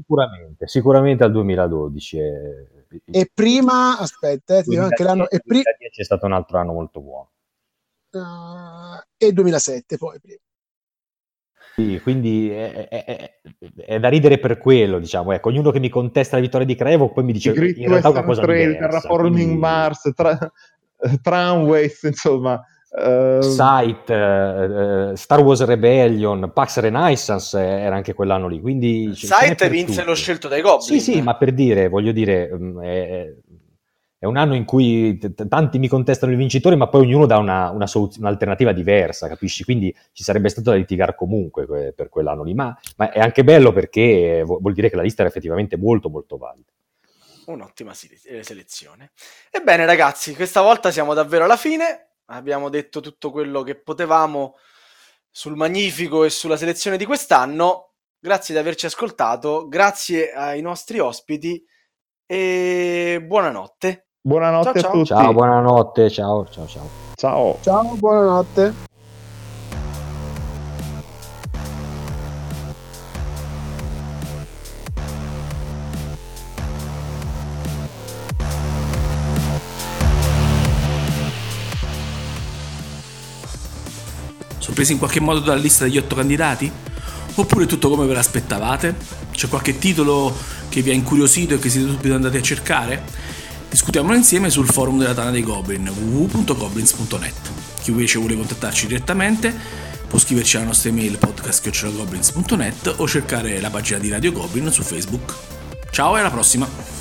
sicuramente al 2012 e prima aspetta 2010, che l'anno, 2010 è stato un altro anno molto buono, e 2007 poi prima. Sì, quindi è da ridere per quello, diciamo. Ecco, ognuno che mi contesta la vittoria di Krajavok poi mi dice in realtà una cosa diversa, Terraforming quindi... Mars, Tramways, insomma, Site, Star Wars Rebellion, Pax Renaissance era anche quell'anno lì, quindi Site vinse tutti. Lo scelto dai Goblin. Sì, ma per dire, voglio dire, è un anno in cui tanti mi contestano il vincitore, ma poi ognuno dà una soluzione, un'alternativa diversa, capisci? Quindi ci sarebbe stato da litigare comunque per quell'anno lì, ma è anche bello perché vuol dire che la lista era effettivamente molto molto valida. Un'ottima selezione. Ebbene ragazzi, questa volta siamo davvero alla fine, abbiamo detto tutto quello che potevamo sul Magnifico e sulla selezione di quest'anno. Grazie di averci ascoltato, grazie ai nostri ospiti e buonanotte. Buonanotte, ciao, a tutti. Ciao, buonanotte, ciao. Ciao, buonanotte. Sono presi in qualche modo dalla lista degli 8 candidati? Oppure tutto come ve l'aspettavate? C'è qualche titolo che vi ha incuriosito e che siete subito andati a cercare? Discutiamolo insieme sul forum della Tana dei Goblin, www.goblins.net. Chi invece vuole contattarci direttamente può scriverci alla nostra email podcast@goblins.net o cercare la pagina di Radio Goblin su Facebook. Ciao e alla prossima!